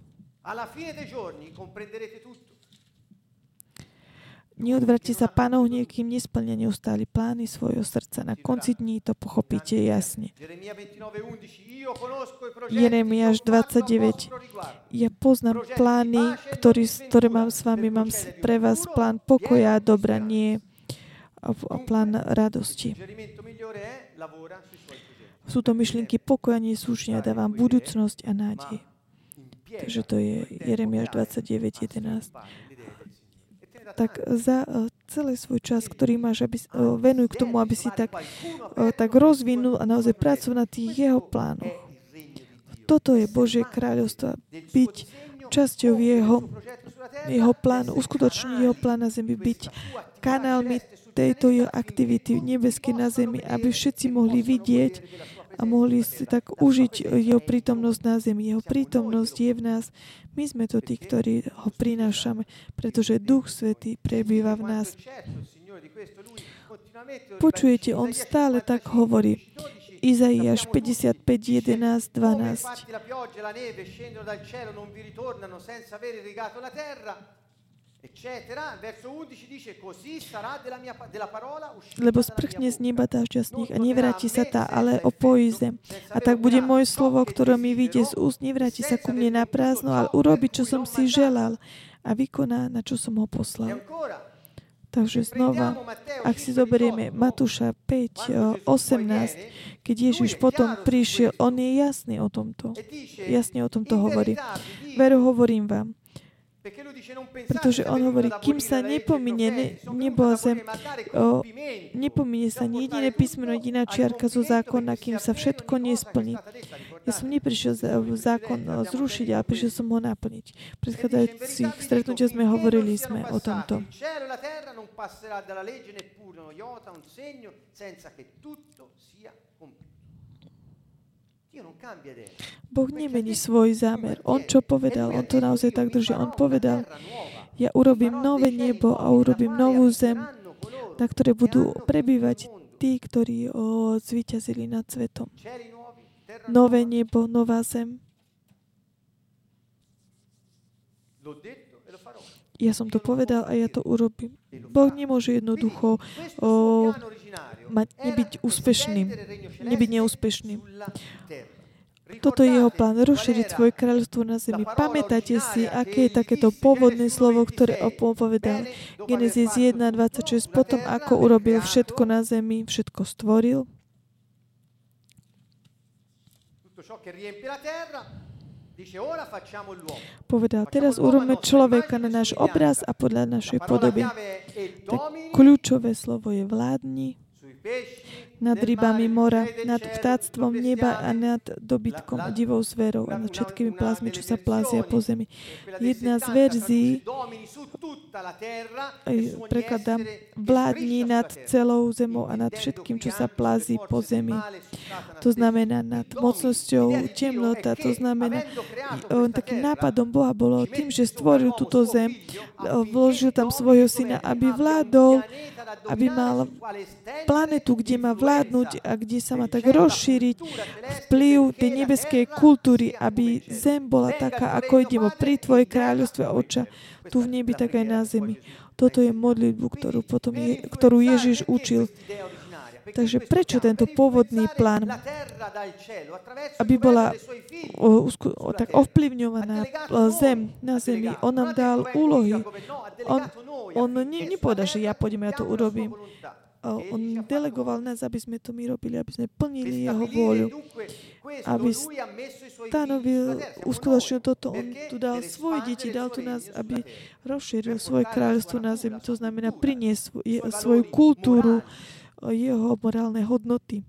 Neodvráti sa Pánov hnev, kým nesplňa neustály plány svojho srdca. Na konci dní to pochopíte jasne. Jeremiáš 29. Ja poznám plány, ktoré mám s vami. Mám pre vás plán pokoja a dobra, nie plán radosti. Sú to myšlienky pokoja, nie súženia. Dávam budúcnosť a nádej. Takže to je Jeremiáš 29:11. Tak za celý svoj čas, ktorý máš, venuj k tomu, aby si tak rozvinul a naozaj pracoval na tých jeho plánoch. Toto je Božie kráľovstvo. Byť časťou jeho plánu, uskutočniť jeho plán na zemi, byť kanálmi tejto jeho aktivity nebeskej na zemi, aby všetci mohli vidieť a mohli si tak užiť jeho prítomnosť na zemi. Jeho prítomnosť je v nás. My sme to tí, ktorí ho prinášame, pretože Duch Svätý prebýva v nás. Počujete, on stále tak hovorí. Izaiáš 55:11-12. Lebo sprchne z neba dážď z nich a nevráti sa tá, ale opojí zem. A tak bude moje slovo, ktoré mi vyjde z úst, nevráti sa ku mne na prázdno, ale urobí, čo som si želal a vykoná, na čo som ho poslal. Takže znova, ak si zoberieme Matúša 5:18, keď Ježiš potom prišiel, on je jasný o tomto. Jasne o tomto hovorí. Veru, hovorím vám. Pretože on hovorí, kým sa nepomine sa ani jediné písmeno, jediná čiarka zo zákona, kým sa všetko nesplní. Ja som neprišiel zákon zrušiť, ale prišiel som ho naplniť. Predchádzajúcich stretnutia hovorili sme o tomto. Boh nemení svoj zámer. On čo povedal, on to naozaj tak drží. On povedal, ja urobím nové nebo a urobím novú zem, na ktoré budú prebývať tí, ktorí zvíťazili nad svetom. Nové nebo, nová zem. Ja som to povedal a ja to urobím. Boh nemôže jednoducho nebyť neúspešným. Toto je jeho plán, rozšíriť svoje kráľovstvo na zemi. Pamätáte si, aké je takéto pôvodné slovo, ktoré opovedal? Genesis 1:26, potom ako urobil všetko na zemi, všetko stvoril. Povedal, teraz urobme človeka na náš obraz a podľa našej podoby. Tak kľúčové slovo je vládni nad rybami mora, nad vtáctvom neba a nad dobytkom a divou zverou a nad všetkými plazmi, čo sa plazia po zemi. Jedna z verzií, prekladám, vládni nad celou zemou a nad všetkým, čo sa plazí po zemi. To znamená nad mocnosťou temnota, to znamená takým nápadom Boha bolo tým, že stvoril túto zem, vložil tam svojho syna, aby vládol, aby mal planetu, kde má vládnuť a kde sa má tak rozšíriť vplyv tej nebeskej kultúry, aby zem bola taká, ako idemo pri Tvojej kráľovstve oča, tu v nebi, tak aj na zemi. Toto je modlitbu, ktorú Ježiš učil. Takže prečo tento pôvodný plán, aby bola tak ovplyvňovaná zem na zemi? On nám dal úlohy. On nepovedal, že ja pôjdem, ja to urobím. On delegoval nás, aby sme to my robili, aby sme plnili jeho vôľu. Aby stanovil, uskutočnil toto, on tu dal svoje deti, dal tu nás, aby rozšíril svoje kráľovstvo na zemi. To znamená priniesť svoju kultúru, jeho morálne hodnoty,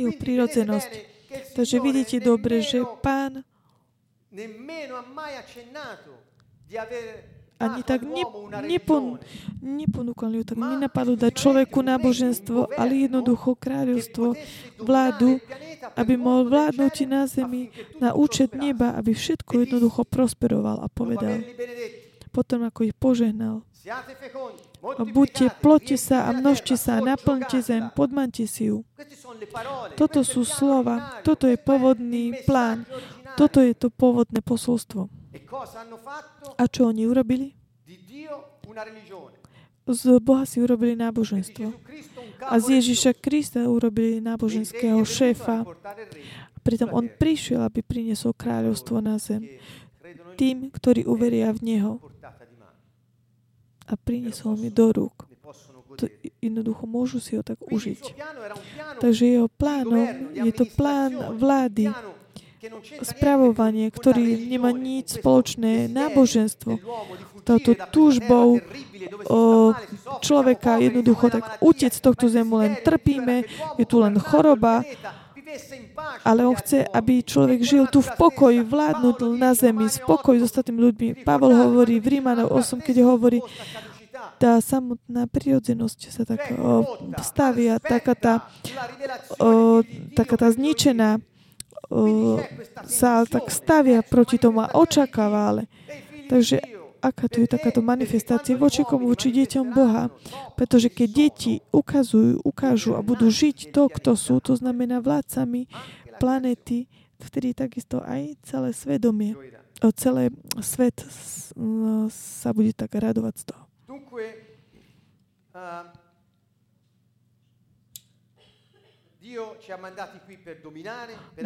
jeho prirodzenosť. Takže vidíte dobre, že Pán ani tak neponúkali, tak nenapadlo dať človeku náboženstvo, ale jednoducho kráľovstvo, vládu, aby mohol vládnuť na zemi, na účet neba, aby všetko jednoducho prosperoval a povedal. Potom, ako ich požehnal. Buďte, ploďte sa a množte sa, naplňte zem, podmante si ju. Toto sú slova, toto je pôvodný plán, toto je to pôvodné posolstvo. A čo oni urobili? Z Boha si urobili náboženstvo. A z Ježiša Krista urobili náboženského šéfa. Pritom on prišiel, aby priniesol kráľovstvo na zem tým, ktorí uveria v Neho. A priniesol mi do rúk. To jednoducho môžu si ho tak užiť. Takže jeho plánom je to plán vlády, spravovanie, ktorý nemá nič spoločné náboženstvo. Touto túžbou človeka jednoducho tak utiec z tohto zemu, len trpíme, je tu len choroba, ale on chce, aby človek žil tu v pokoji, vládnuť na zemi, v pokoji s ostatnými ľuďmi. Pavol hovorí v Rímanov 8, keď hovorí, tá samotná prirodzenosť sa tak stavia, taká tá zničená sa tak stavia proti tomu a očakáva, ale. Takže aká tu je takáto manifestácia voči deťom Boha. Pretože keď deti ukážu a budú žiť to, kto sú, to znamená vládcami planety, vtedy takisto aj celé svedomie, celé svet sa bude tak radovať z toho.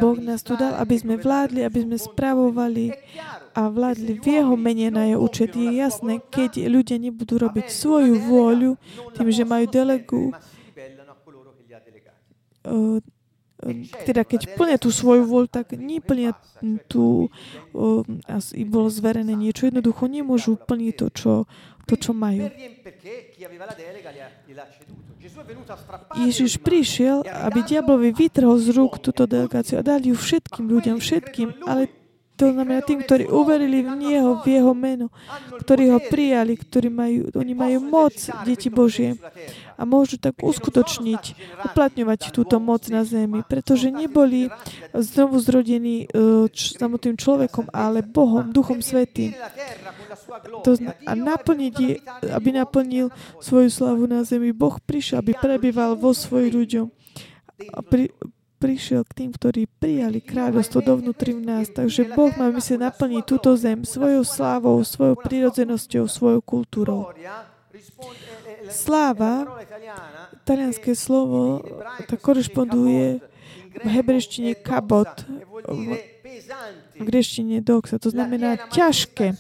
Boh nás tu dal, aby sme vládli, aby sme spravovali a vládli v jeho mene na jeho účet. Je jasné, keď ľudia nebudú robiť svoju vôľu tým, že majú teda keď plnia tú svoju vôľu, tak neplnia tú asi bolo zverené niečo. Jednoducho nemôžu plniť to, čo majú. Ježiš prišiel, aby diablovi vytrhol z rúk túto delegáciu a dali ju všetkým ľuďom, všetkým, ale to znamená tým, ktorí uverili v Neho, v Jeho meno, ktorí Ho prijali, oni majú moc, deti Božie, a môžu tak uskutočniť, uplatňovať túto moc na zemi, pretože neboli znovu zrodení samotným človekom, ale Bohom, Duchom Svätým. A aby naplnil svoju slavu na zemi. Boh prišiel, aby prebýval vo svojich ľuďoch. Prišiel k tým, ktorí prijali kráľovstvo dovnútri v nás. Takže Boh má mysle naplniť túto zem svojou slávou, svojou prírodzenosťou, svojou kultúrou. Sláva, talianské slovo, tak korešponduje v hebrejštine kabot, v greštine doxa. To znamená ťažké,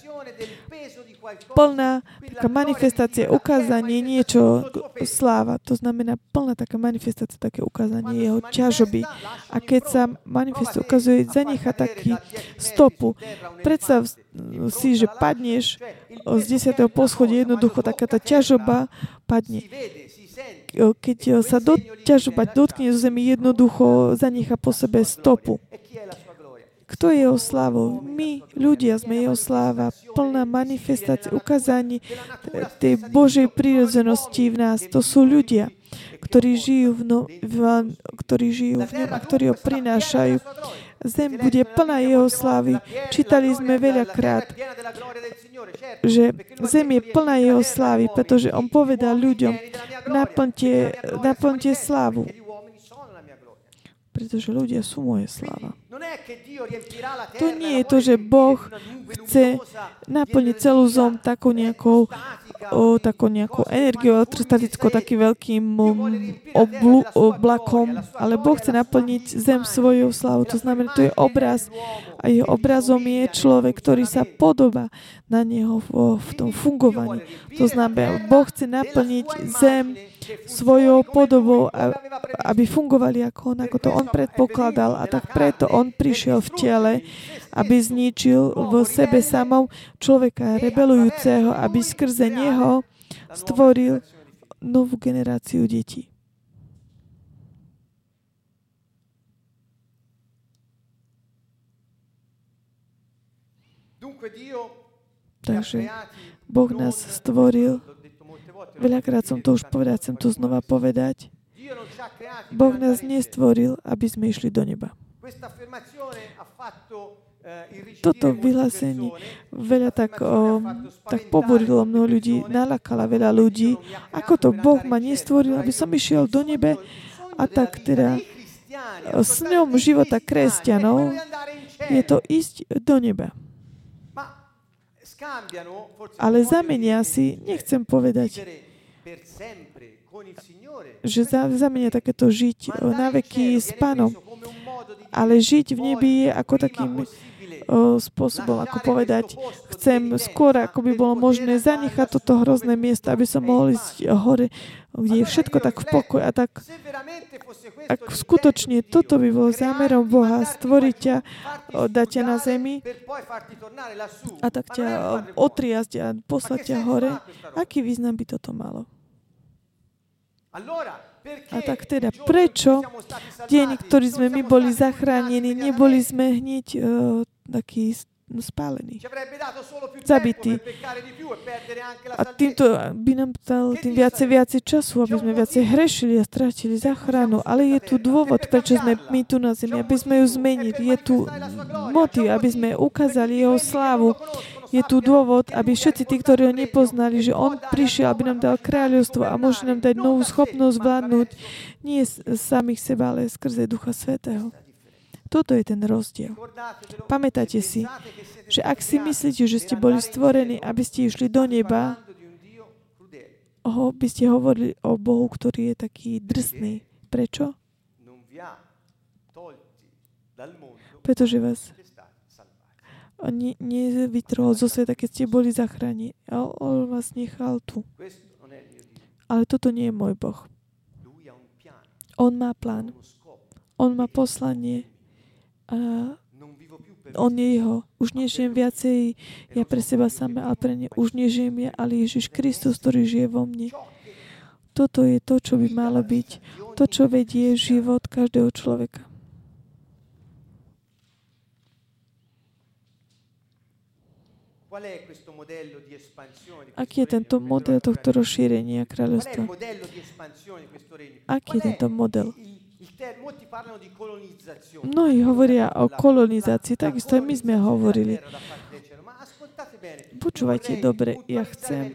plná taká manifestácia, ukázanie niečo, sláva. To znamená plná taká manifestácia, také ukázanie jeho ťažoby. A keď sa manifestácia ukazuje, zanecha taký stopu. Predstav si, že padneš z 10. poschodia, jednoducho taká tá ťažoba padne. Keď sa ťažoba dotkne zo zemi, jednoducho zanecha po sebe stopu. Kto je jeho slávou? My, ľudia, sme jeho sláva, plná manifestácia, ukázanie tej Božej prírodzenosti v nás. To sú ľudia, ktorí žijú v ňom a ktorí ho prinášajú. Zem bude plná jeho slávy. Čítali sme veľakrát, že zem je plná jeho slávy, pretože on povedal ľuďom, naplňte slávu. Pretože ľudia sú moje sláva. To nie je to, že Boh chce naplniť celú zem takou nejakou energiou, elektrostatickou, takým veľkým oblakom, ale Boh chce naplniť zem svojou slávou. To znamená, to je obraz a jeho obrazom je človek, ktorý sa podobá na neho v tom fungovaní. To znamená, Boh chce naplniť zem svojou podobou, aby fungovali ako to on predpokladal, a tak preto on prišiel v tele, aby zničil v sebe samom človeka rebelujúceho, aby skrze neho stvoril novú generáciu detí. Takže Boh nás stvoril. Veľakrát som to už povedal, chcem to znova povedať. Boh nás nestvoril, aby sme išli do neba. Toto vyhlásenie veľa tak poborilo mnoho ľudí, nalakala veľa ľudí. Ako to? Boh ma nestvoril, aby som išiel do nebe. A tak teda s ňom života kresťanov je to ísť do neba. Ale zamenia si, nechcem povedať, že zamenia takéto žiť na veky s Pánom. Ale žiť v nebi je ako takým spôsobom, ako povedať, chcem skôr, ako by bolo možné zanechať toto hrozné miesto, aby som mohol ísť hore, kde je všetko tak v pokoji. A tak ak skutočne toto by bolo zámerom Boha, stvoriť ťa, dať ťa na zemi a tak ťa otriasť a poslať ťa hore, aký význam by toto malo? A tak teda, prečo deň, ktorý sme my boli zachránení, neboli sme hneď takí spálení, zabití. A týmto by nám dal tým viacej času, aby sme viacej hrešili a strátili záchranu. Ale je tu dôvod, prečo sme my tu na zemi, aby sme ju zmenili. Je tu motiv, aby sme ukázali jeho slávu. Je tu dôvod, aby všetci tí, ktorí ho nepoznali, že on prišiel, aby nám dal kráľovstvo a môže nám dať novú schopnosť vládnuť nie samých seba, ale skrze Ducha Svätého. Toto je ten rozdiel. Pamätajte si, že ak si myslíte, že ste boli stvorení, aby ste išli do neba, by ste hovorili o Bohu, ktorý je taký drsný. Prečo? Pretože vás nevytrhol zo sveta, keď ste boli zachránení. On vás nechal tu. Ale toto nie je môj Boh. On má plán. On má poslanie. A on je jeho. Už nežijem viacej ja pre seba sama, ale pre ne. Už nežijem ja, ale Ježiš Kristus, ktorý žije vo mne. Toto je to, čo by malo byť. To, čo vedie život každého človeka. Aký je tento model tohto rozšírenia kráľovstva? Aký je tento model? Mnohí hovoria o kolonizácii, takisto aj my sme hovorili. Počúvajte dobre, ja chcem.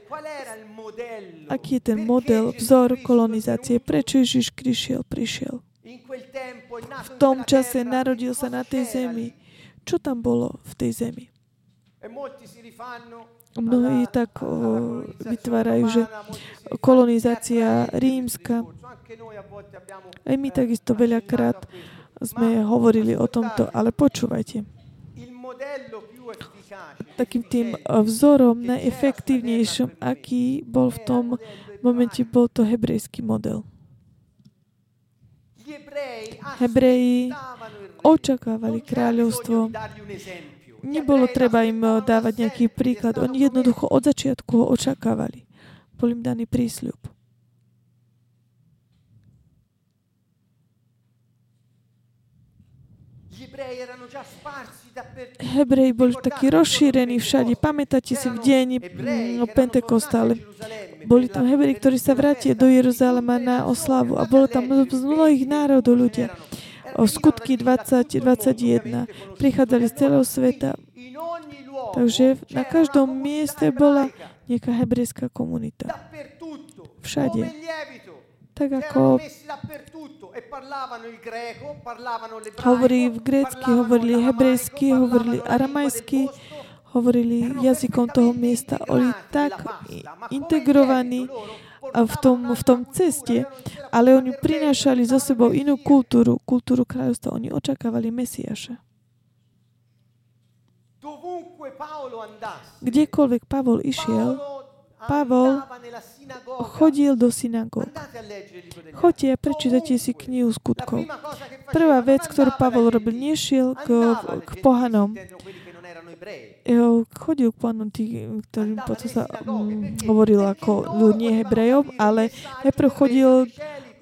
Aký je ten model, vzor kolonizácie? Prečo Ježiš prišiel? V tom čase narodil sa na tej zemi. Čo tam bolo v tej zemi? Mnohí tak vytvárajú, že kolonizácia rímska. Aj my takisto veľakrát sme hovorili o tomto, ale počúvajte. Takým tým vzorom najefektívnejším, aký bol v tom momente, bol to hebrejský model. Hebreji očakávali kráľovstvo. Nebolo treba im dávať nejaký príklad. Oni jednoducho od začiatku ho očakávali. Bol im daný prísľub. Hebreji boli takí rozšírení všade. Pamätáte si v deň Pentekostále. Boli tam Hebreji, ktorí sa vrátia do Jeruzalema na oslavu. A bolo tam z mnohých národov ľudia. O skutky 20-21. Prichádzali z celého sveta. Takže na každom mieste bola nejaká hebrejská komunita. Všade. Tak ako hovorili v grécky, hovorili hebrejsky, hovorili aramajsky, hovorili jazykom toho miesta. Oni tak integrovaní v tom ceste, ale oni prinášali zo sebou inú kultúru kráľovstva. Oni očakávali Mesiáša. Kdekoľvek Pavol išiel, Pavol chodil do synagóg. Choďte a prečítajte si knihu Skutkov. Prvá vec, ktorú Pavol robil, nešiel k pohanom. Chodil k pánom tým, ktorým potom sa hovoril ako nie Hebrejom, ale najprv chodil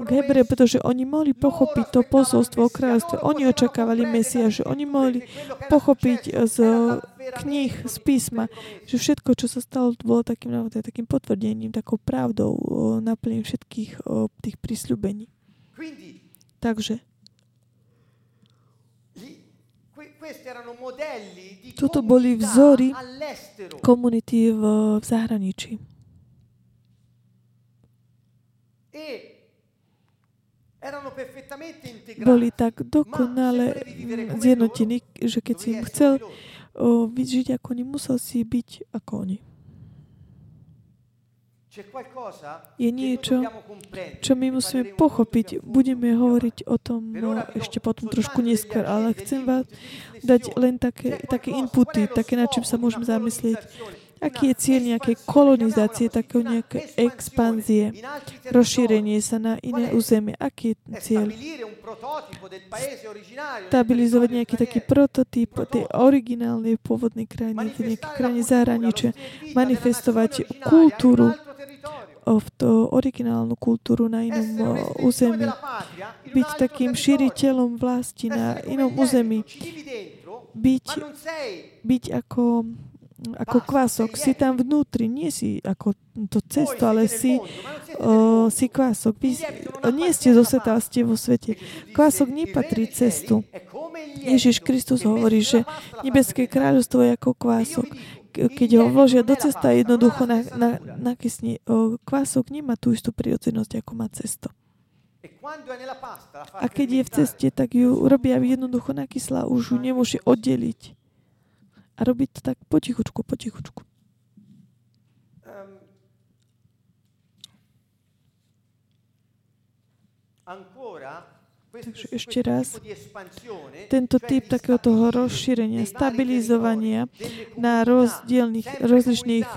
k Hebrejom, pretože oni mohli pochopiť to posolstvo o kráľovstve. Oni očakávali Mesiáša, oni mohli pochopiť z kníh, z písma, že všetko, čo sa stalo, bolo takým potvrdením, takou pravdou, naplnením všetkých tých prísľubení. Takže toto boli vzory komunity v zahraničí. Boli tak dokonale zjednotení, že keď si im chcel žiť ako oni, musel si byť ako oni. Je niečo, čo my musíme pochopiť. Budeme hovoriť o tom ešte potom trošku neskôr, ale chcem vám dať len také inputy, také, na čím sa môžeme zamyslieť. Aký je cieľ nejakej kolonizácie, takého nejaké expanzie, rozšírenie sa na iné územie? Aký je cieľ? Stabilizovať nejaký taký prototyp tej originálnej pôvodnej krajiny, tej nejaké krajiny zahraničia, manifestovať kultúru, originálnu kultúru na inom území, byť takým šíriteľom vlasti na inom území, byť ako kvások. Si tam vnútri, nie si ako to cesto, ale si kvások. Vy nie ste zo sveta, ale ste vo svete. Kvások nepatrí cestu. Ježiš Kristus hovorí, že nebeské kráľovstvo je ako kvások. Keď ho vložia do cesta, jednoducho nakysne. Kvások nemá tú istú prirodzenosť, ako má cesto. A keď je v ceste, tak ju robia jednoducho nakysla, už ju nemôže oddeliť. A robiť to tak potichučku. Takže ešte raz, tento typ takého toho rozšírenia, stabilizovania na rozličných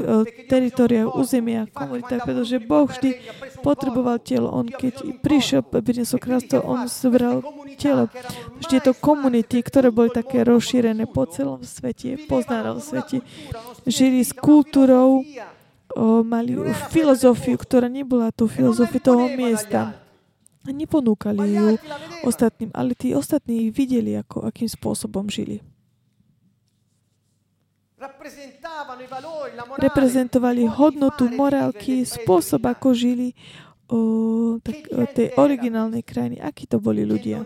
teritoriách, územiach, komunitách, pretože Boh vždy potreboval telo. On keď prišiel, priniesol kráľstvo, on zbral telo. Vždy je to komunity, ktoré boli také rozšírené po celom svete, poznanom svete. Žili s kultúrou, mali filozofiu, ktorá nebola tú filozofiu toho miesta. A neponúkali ju ostatným, ale tí ostatní videli, akým spôsobom žili. Reprezentovali hodnotu morálky, spôsob, ako žili tej originálnej krajiny. Akí to boli ľudia?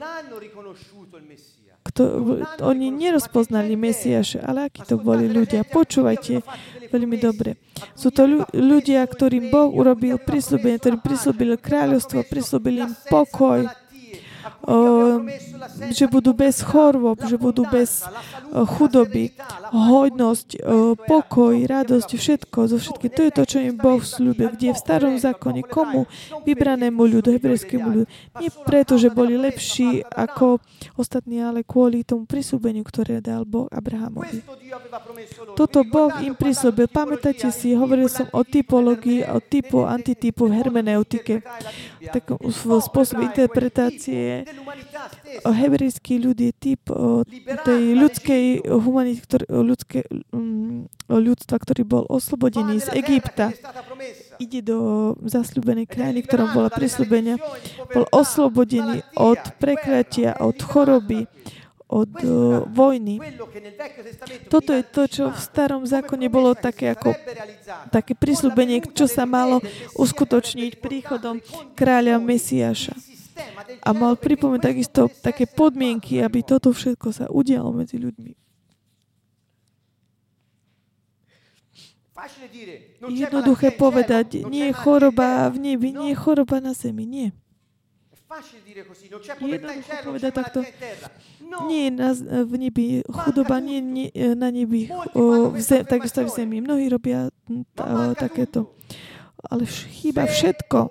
Oni nerozpoznali Mesiáša, ale akí to boli ľudia. Počúvajte veľmi dobre. Sú to ľudia, ktorým Boh urobil prísľubenie, ktorým prísľubil kráľovstvo, prísľubil im pokoj, že budú bez chorôb, že budú bez chudoby, hojnosť, pokoj, radosť, všetko, zo všetkých. To je to, čo im Boh sľúbil, kde v starom zákone komu? Vybranému ľudu, hebrejskému ľudu. Nie preto, že boli lepší ako ostatní, ale kvôli tomu prisľúbeniu, ktoré dal Boh Abrahamovi. Toto Boh im prisľúbil. Pamätáte si, hovoril som o typológii, o typu, antitypu v hermeneutike, takom spôsobe interpretácie. Hebrejský ľud je typ tej ľudskej humanity, ľudstva, ktorý bol oslobodený z Egypta. Ide do zasľúbenej krajiny, ktorá bola prisľúbená. Bol oslobodený od prekliatia, od choroby, od vojny. Toto je to, čo v starom zákone bolo také prisľúbenie, čo sa malo uskutočniť príchodom kráľa Mesiáša. A mal pripomenúť takisto také podmienky, aby toto všetko sa udialo medzi ľuďmi. Jednoduché povedať, nie je choroba v nebi, nie je choroba na zemi, nie. Jednoduché povedať takto, nie je v nebi chudoba, nie je na nebi, takisto v zemi. Mnohí robia takéto. Ale chýba všetko.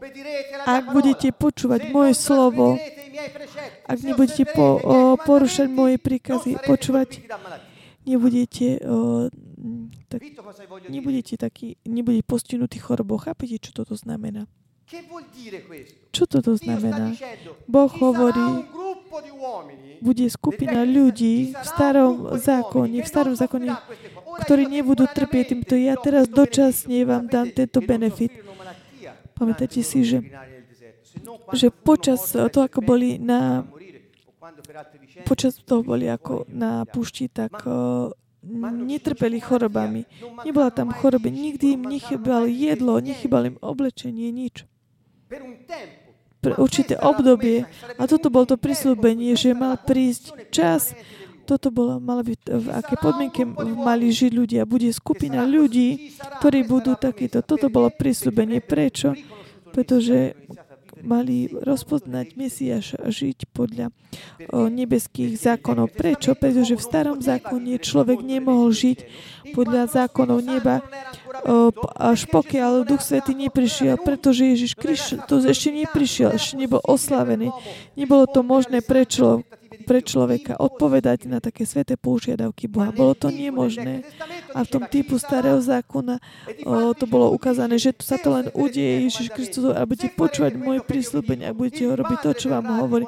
Ak budete počúvať moje slovo, ak nebudete porušať moje príkazy, počúvať, nebudete taký, nebude postihnutý chorobou. Chápete, čo toto znamená? Čo toto znamená? Boh hovorí, bude skupina ľudí v starom zákone, ktorí nebudú trpieť týmto. Ja teraz dočasne vám dám tento benefit. Pamätáte si, že že počas toho, ako boli na púšti, tak netrpeli chorobami. Nebola tam choroba, nikdy im nechybalo jedlo, nechybalo im oblečenie, nič. Pre určité obdobie, a toto bolo to prisľúbenie, že mal prísť čas, toto bolo, malo byť, v aké podmienke mali žiť ľudia. Bude skupina ľudí, ktorí budú takýto. Toto bolo prisľúbenie. Prečo? Pretože mali rozpoznať Mesiáša a žiť podľa nebeských zákonov. Prečo? Pretože v starom zákone človek nemohol žiť podľa zákonov neba, až pokiaľ Duch Svätý neprišiel, pretože Ježiš Kristus ešte neprišiel, ešte nebol oslavený. Nebolo to možné pre človeka odpovedať na také sväté požiadavky Boha. Bolo to nemožné. A v tom typu starého zákona to bolo ukázané, že sa to len udeje Ježiš Kristus a budete počúvať moje prísľubenie a budete ho robiť to, čo vám hovorí.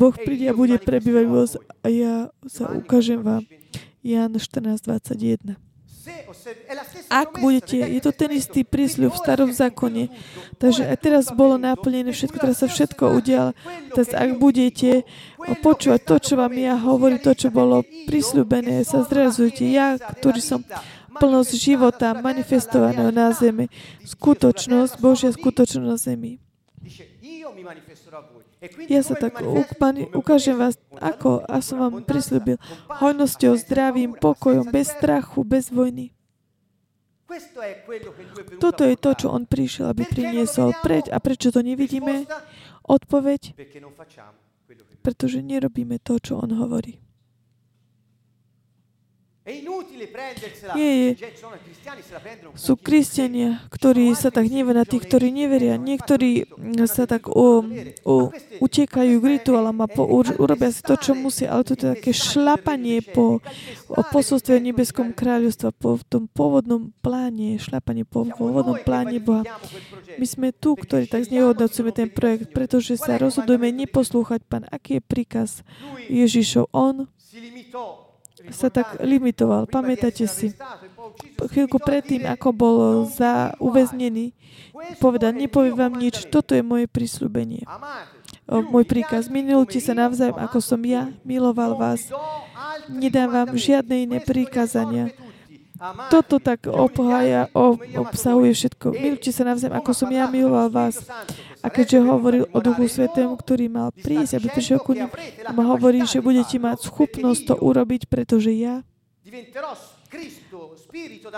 Boh príde a bude prebývať vo vás a ja sa ukážem vám. Ján 14:21. Ak budete, je to ten istý prísľub v starom zákone. Takže aj teraz bolo naplnené všetko, teraz sa všetko udialo. Teraz ak budete počúvať to, čo vám ja hovorím, to, čo bolo prísľubené, sa zrealizujte. Ja, ktorý som plnosť života manifestovaného na zemi, skutočnosť, Božia skutočnosť na zemi. Ja sa tak ukážem vás, ako a som vám prisľúbil. Hojnosťou, zdravím, pokojom, bez strachu, bez vojny. Toto je to, čo on prišiel, aby priniesol. A prečo to nevidíme? Odpoveď? Pretože nerobíme to, čo on hovorí. Nie, sú kresťania, ktorí sa tak hnevajú na tých, ktorí neveria. Niektorí sa tak utekajú k rituálom a urobia si to, čo musia, ale to je také šlapanie po posolstve Nebeskom kráľovstva, po tom pôvodnom pláne, šlapanie po pôvodnom pláne Boha. My sme tu, ktorí tak znehodnocujeme ten projekt, pretože sa rozhodujeme neposlúchať Pána. Aký je príkaz Ježišov? On sa tak limitoval. Pamätáte si, chvíľku predtým, ako bol uväznený, povedal, nepoviem vám nič, toto je moje prisľúbenie. Môj príkaz, milujte sa navzájom, ako som ja miloval vás. Nedám vám žiadne iné príkazania. Toto tak obsahuje všetko. Milujte sa navzájom, ako som ja miloval vás. A keďže hovoril o Duchu Svätému, ktorý mal prísť, aby prišiel ku nim, hovorí, že budete mať schopnosť to urobiť, pretože ja,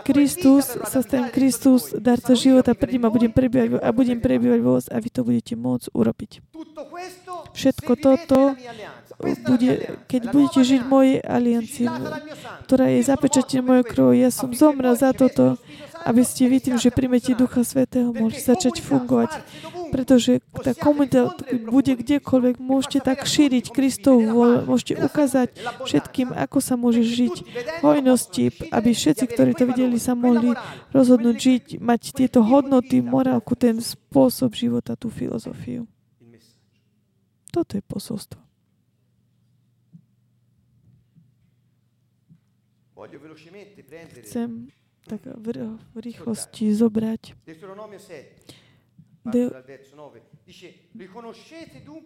Kristus, sa stanem Kristus, darca života, prídem a budem prebývať vo vás a vy to budete môcť urobiť. Všetko toto bude, keď budete žiť v mojej aliancii, ktorá je zapečatená mojou krvou. Ja som zomrel za toto, aby ste vy tým, že príjmete Ducha Svätého, mohli začať fungovať. Pretože tá komunita bude kdekoľvek, môžete tak šíriť Kristovu vôľu, môžete ukázať všetkým, ako sa môže žiť v hojnosti, aby všetci, ktorí to videli, sa mohli rozhodnúť žiť, mať tieto hodnoty, morálku, ten spôsob života, tú filozofiu. Toto je posolstvo. Chcem tak v rýchlosti zobrať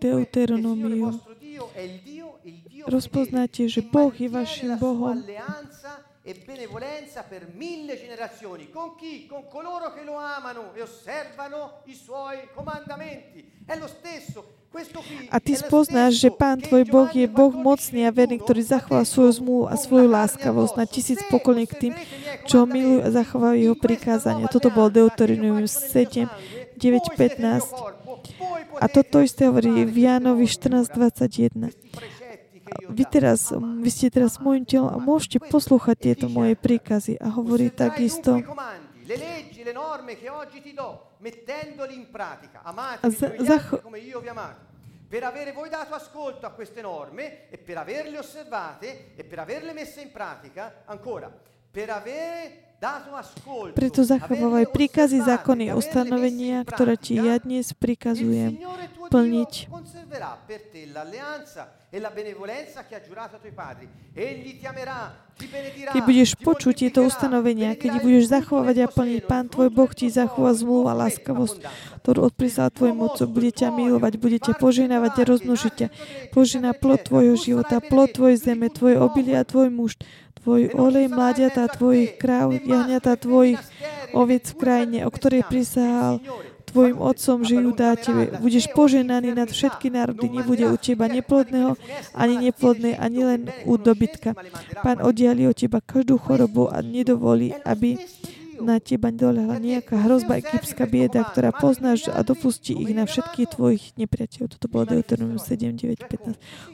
Deuteronomiu. Rozpoznáte, že Boh je vašim Bohom. E benevolenza per 1000 generazioni con chi? Con coloro che lo amano e osservano i suoi comandamenti. È lo stesso. A ty spoznáš, že Pán tvoj Boh je Boh mocný a verný, ktorý zachoval svoju zmluvu a svoju láskavosť na 1000 pokolení k tým, čo ho milujú a zachovajú jeho prikázania. Toto bol Deuteronomium 7:9-15. A toto isté hovorí v Jánovi 14:21. Vy ste teraz môjim telom a môžete poslúchať tieto moje príkazy. A hovorí takisto. A per avere voi dato ascolto a queste norme e per averle osservate e per averle messe in pratica ancora per avere preto zachovávaj príkazy, zákony, ustanovenia, ktoré ti ja dnes prikazujem. plniť. Keď budeš počuť tieto ustanovenia, keď budeš zachovávať a plniť, Pán tvoj Boh ti zachová zmluvu a láskavosť, ktorú odprísal tvojim otcom, bude ťa milovať, bude ťa požehnávať a rozmnožiť ťa. Požehná plod tvojho života, plod tvojej zeme, tvoje obilia, tvoj muž, tvoj olej, mláďatá tvojich kráv, jahňatá tvojich oviec v krajine, o ktorej prisahal tvojim otcom, že ju dá tebe. Budeš poženaný nad všetky národy, nebude u teba neplodného, ani neplodné, ani len u dobytka. Pán oddiali od teba každú chorobu a nedovolí, aby na teba doľahla nejaká hrozba, egyptská bieda, ktorá poznáš, a dopustí ich na všetkých tvojich nepriateľov. Toto bolo Deuteronomium 7, 9,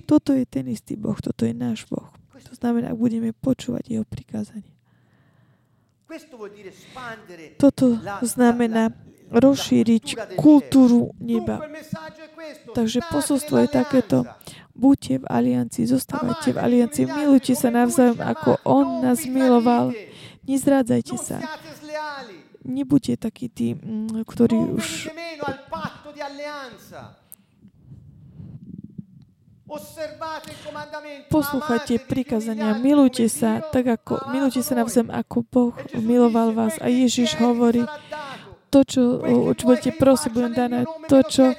15. Toto je ten istý Boh, toto je náš Boh. To znamená, ak budeme počúvať jeho prikázanie. Toto znamená rozšíriť kultúru neba. Takže posolstvo je takéto. Buďte v aliancii, zostávajte v aliancii, milujte sa navzájom, ako on nás miloval. Nezrádzajte sa. Nebuďte takí tí, ktorí už... Poslúchajte prikazania, milujte sa, tak ako, milujte sa navzájom, ako Boh miloval vás. A Ježiš hovorí, to, čo budete prosiť, budem dané, to, čo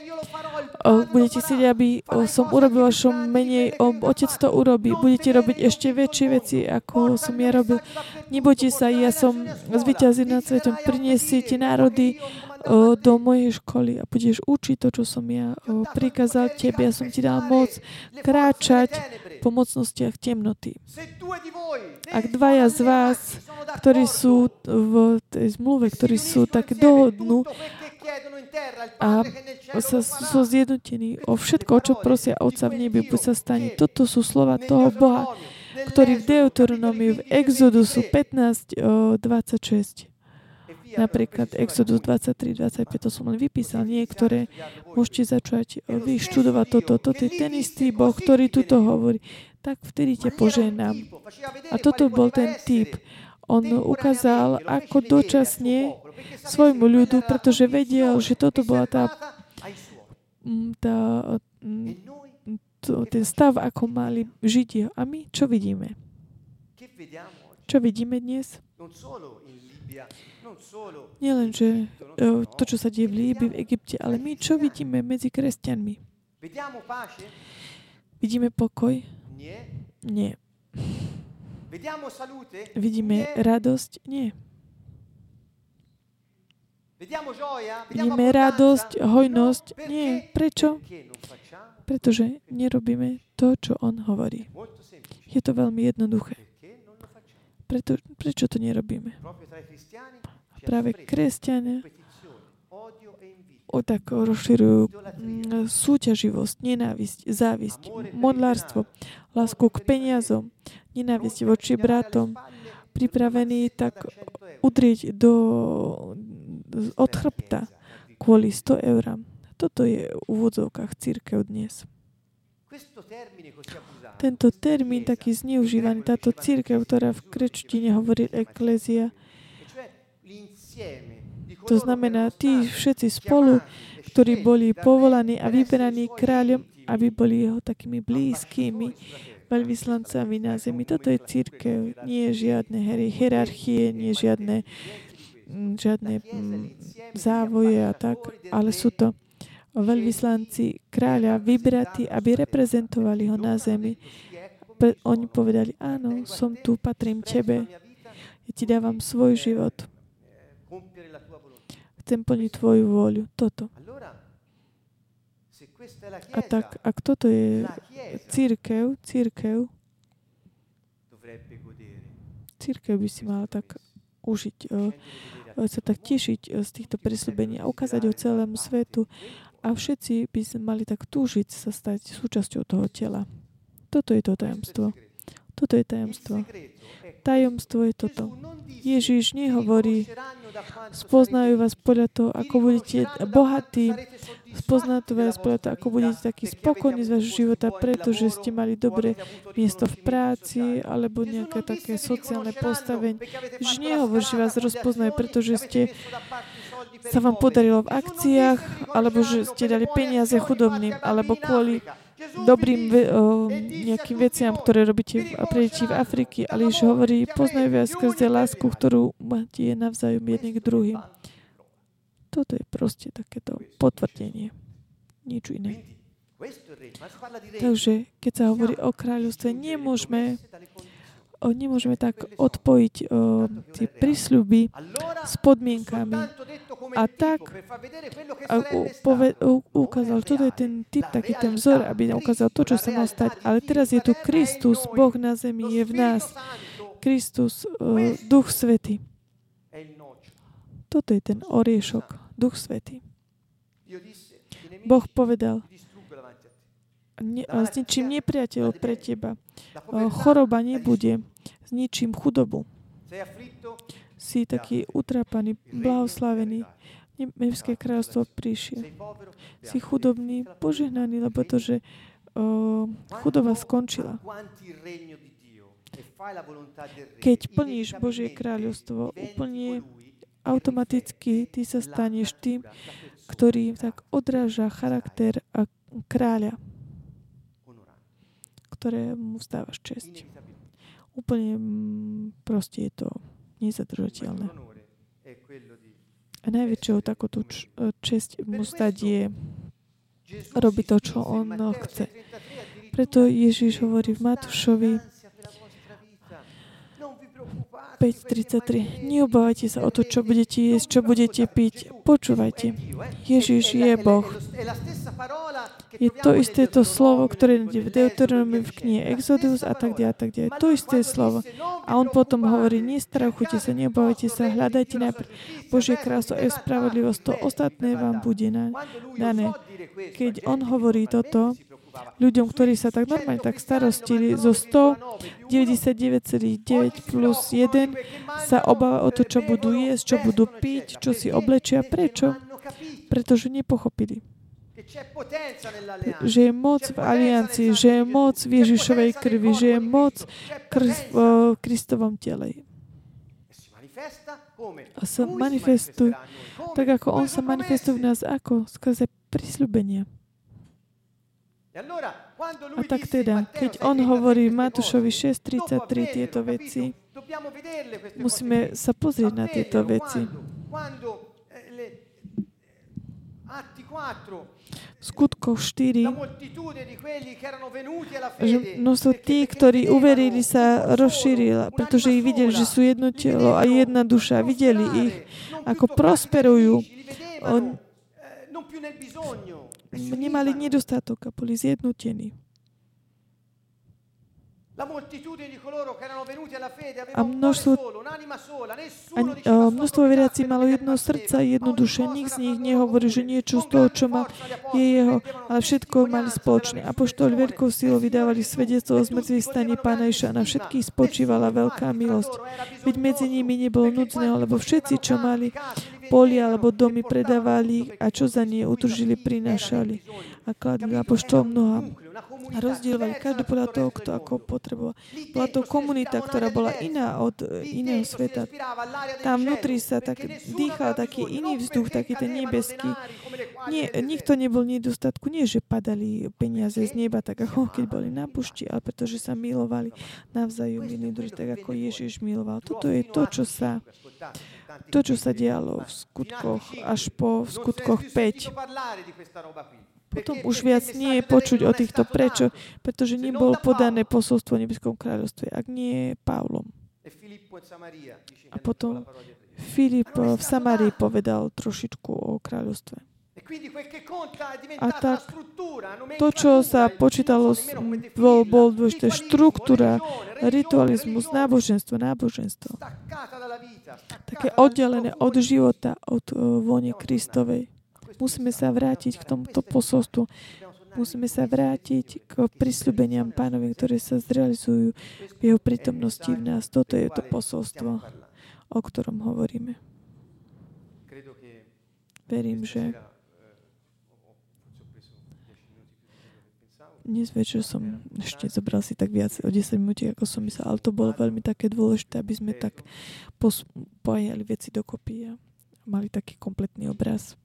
budete chcieť, aby som urobil vašom menej, Otec to urobí. Budete robiť ešte väčšie veci, ako som ja robil. Nebojte sa, ja som zvíťazil nad svetom, prinesiete národy do mojej školy a budeš učiť to, čo som ja prikázal tebe. Ja som ti dal moc kráčať po mocnostiach temnoty. Ak dvaja z vás, ktorí sú v tej zmluve, ktorí sú tak dohodnú a sú zjednotení o všetko, čo prosia Otca v nebi, buď sa stane. Toto sú slova toho Boha, ktorý v Deuteronomiu, v Exodusu 15:26. Napríklad Exodus 23, 25, to som len vypísal niektoré. Môžete začať vyštudovať toto. Toto je ten istý Boh, ktorý tuto hovorí. Tak vtedy ťa poženám. A toto bol ten typ. On ukázal, ako dočasne svojmu ľudu, pretože vedel, že toto bola ten stav, ako mali Židia. A my čo vidíme? Čo vidíme dnes? Nielenže to, čo sa deje v Líbii, v Egypte, ale my čo vidíme medzi kresťanmi? Vidíme pokoj? Nie. Vidíme radosť? Nie. Vidíme radosť, hojnosť? Nie. Prečo? Pretože nerobíme to, čo on hovorí. Je to veľmi jednoduché. Prečo to nerobíme? A práve kresťania tak rozširujú súťaživosť, nenávisť, závisť, modlárstvo, lásku k peniazom, nenávisť voči bratom, pripravení tak udrieť od chrbta kvôli 100 eurám. Toto je v úvodzovkách cirkev dnes. Tento termín taký zneužívaný, táto cirkev, ktorá v grečtine hovorí eklezia, to znamená tí všetci spolu, ktorí boli povolaní a vyberaní kráľom, aby boli jeho takými blízkými veľvyslancami na zemi. Toto je cirkev, nie je žiadne hierarchie, nie je žiadne závoje a tak, ale sú to veľvyslanci kráľa vybratí, aby reprezentovali ho na zemi. Oni povedali, áno, som tu, patrím tebe. Ja ti dávam svoj život. Chcem plniť tvoju vôľu. Toto. A tak, ak toto je cirkev by si mala tak užiť, sa tak tešiť z týchto prísľubení a ukázať ho celému svetu. A všetci by sme mali tak túžiť sa stať súčasťou toho tela. Toto je to tajomstvo. Toto je tajomstvo. Tajomstvo je toto. Ježiš nehovorí, spoznajú vás podľa toho, ako budete bohatí, spoznajú vás podľa toho, ako budete takí spokojní z vášho života, pretože ste mali dobré miesto v práci alebo nejaké také sociálne postavenie. Ježiš nehovorí, že vás rozpoznajú, pretože ste sa vám podarilo v akciách, alebo že ste dali peniaze chudobným, alebo kvôli dobrým nejakým veciam, ktoré robíte a prejete v Afrike. Ale Ježiš hovorí, poznajú vás skrze lásku, ktorú máte navzájom jedni k druhým. Toto je proste takéto potvrdenie. Nič iné. Takže, keď sa hovorí o kráľovstve, nemôžeme tak odpojiť tie prísľuby s podmienkami. A tak ukázal, toto je ten typ, taký ten vzor, aby ukázal to, čo sa má stať. Ale teraz je tu Kristus, Boh na zemi je v nás. Kristus, Duch Svätý. Toto je ten oriešok, Duch Svätý. Boh povedal, zničím nepriateľov pre teba. Choroba nebude. Zničím chudobu. Si taký utrapaný, blahoslavený. Nebské kráľstvo prišiel. Si chudobný, požehnaný, lebo to, že chudoba skončila. Keď plníš Božie kráľovstvo úplne automaticky, ty sa staneš tým, ktorý tak odráža charakter kráľa, ktorému vzdávaš česť. Úplne proste je to nezadržateľné. A najväčšou takúto česť mu stať je robiť to, čo on chce. Preto Ježiš hovorí v Matúšovi 5.33. Neobávajte sa o to, čo budete jesť, čo budete piť. Počúvajte. Ježiš je Boh. Je to isté to slovo, ktoré je v Deuteronomii, v knihe Exodus a tak ďalej, tak ďalej. To isté slovo. A on potom hovorí, nestrachujte sa, neobávajte sa, hľadajte najprv Božie kráľovstvo a spravodlivosť, to ostatné vám bude dané. Keď on hovorí toto ľuďom, ktorí sa tak normálne tak starostili, zo 199,9 plus 1 sa obáva o to, čo budú jesť, čo budú piť, čo si oblečia. Prečo? Pretože nepochopili, že je moc v aliancii, že je moc v Ježišovej krvi, že je moc v Kristovom tele. A sa manifestuje, tak ako on sa manifestuje v nás, ako? Skrze prisľúbenia. A tak teda, keď on hovorí v Matúšovi 6.33 tieto veci, musíme sa pozrieť na tieto veci. V Skutkoch 4, že množstvo tí, ktorí uverili, sa rozšírila, pretože ich videli, že sú jedno telo a jedna duša. Videli ich, ako prosperujú. Nemali nedostatok a boli zjednotení. A množstvo veriaci malo jedno srdce, jednu duše. Nik z nich nehovorí, že niečo z toho, čo mal, je jeho, ale všetko mali spoločné. Apoštoli veľkou silou vydávali svedectvo o zmrtvých staní Pána Ježiša. Na všetkých spočívala veľká milosť. Veď medzi nimi nebolo núdzneho, lebo všetci, čo mali polia alebo domy, predávali a čo za nie utržili, prinášali. A kladli apoštolom nohám. A rozdielovali každý podľa toho, kto ako potreboval. Bola to komunita, ktorá bola iná od iného sveta. Tam vnútri sa tak dýchal taký iný vzduch, taký ten nebeský. Nikto nebol v nedostatku. Nie, že padali peniaze z neba, tak ako keď boli na pušti, ale pretože sa milovali navzájom jedný druhý, tak ako Ježiš miloval. Toto je to, čo sa dialo v skutkoch, až po skutkoch 5. Potom už viac nie je počuť o týchto. Prečo? Pretože nebolo podané posolstvo v Nebeskom kráľovstve, ak nie Pavlom. A potom Filip v Samárii povedal trošičku o kráľovstve. A tak to, čo sa počítalo, bol dôležité štruktúra, ritualizmus, náboženstvo. Také oddelené od života, od vône Kristovej. Musíme sa vrátiť k tomuto posolstvu. Musíme sa vrátiť k prisľúbeniam Pánovi, ktoré sa zrealizujú v jeho prítomnosti v nás. Toto je to posolstvo, o ktorom hovoríme. Verím, že dnes večer som ešte zobral si tak viac o 10 minút, ako som myslel, ale to bolo veľmi také dôležité, aby sme tak spájali veci dokopy. mali taký kompletný obraz.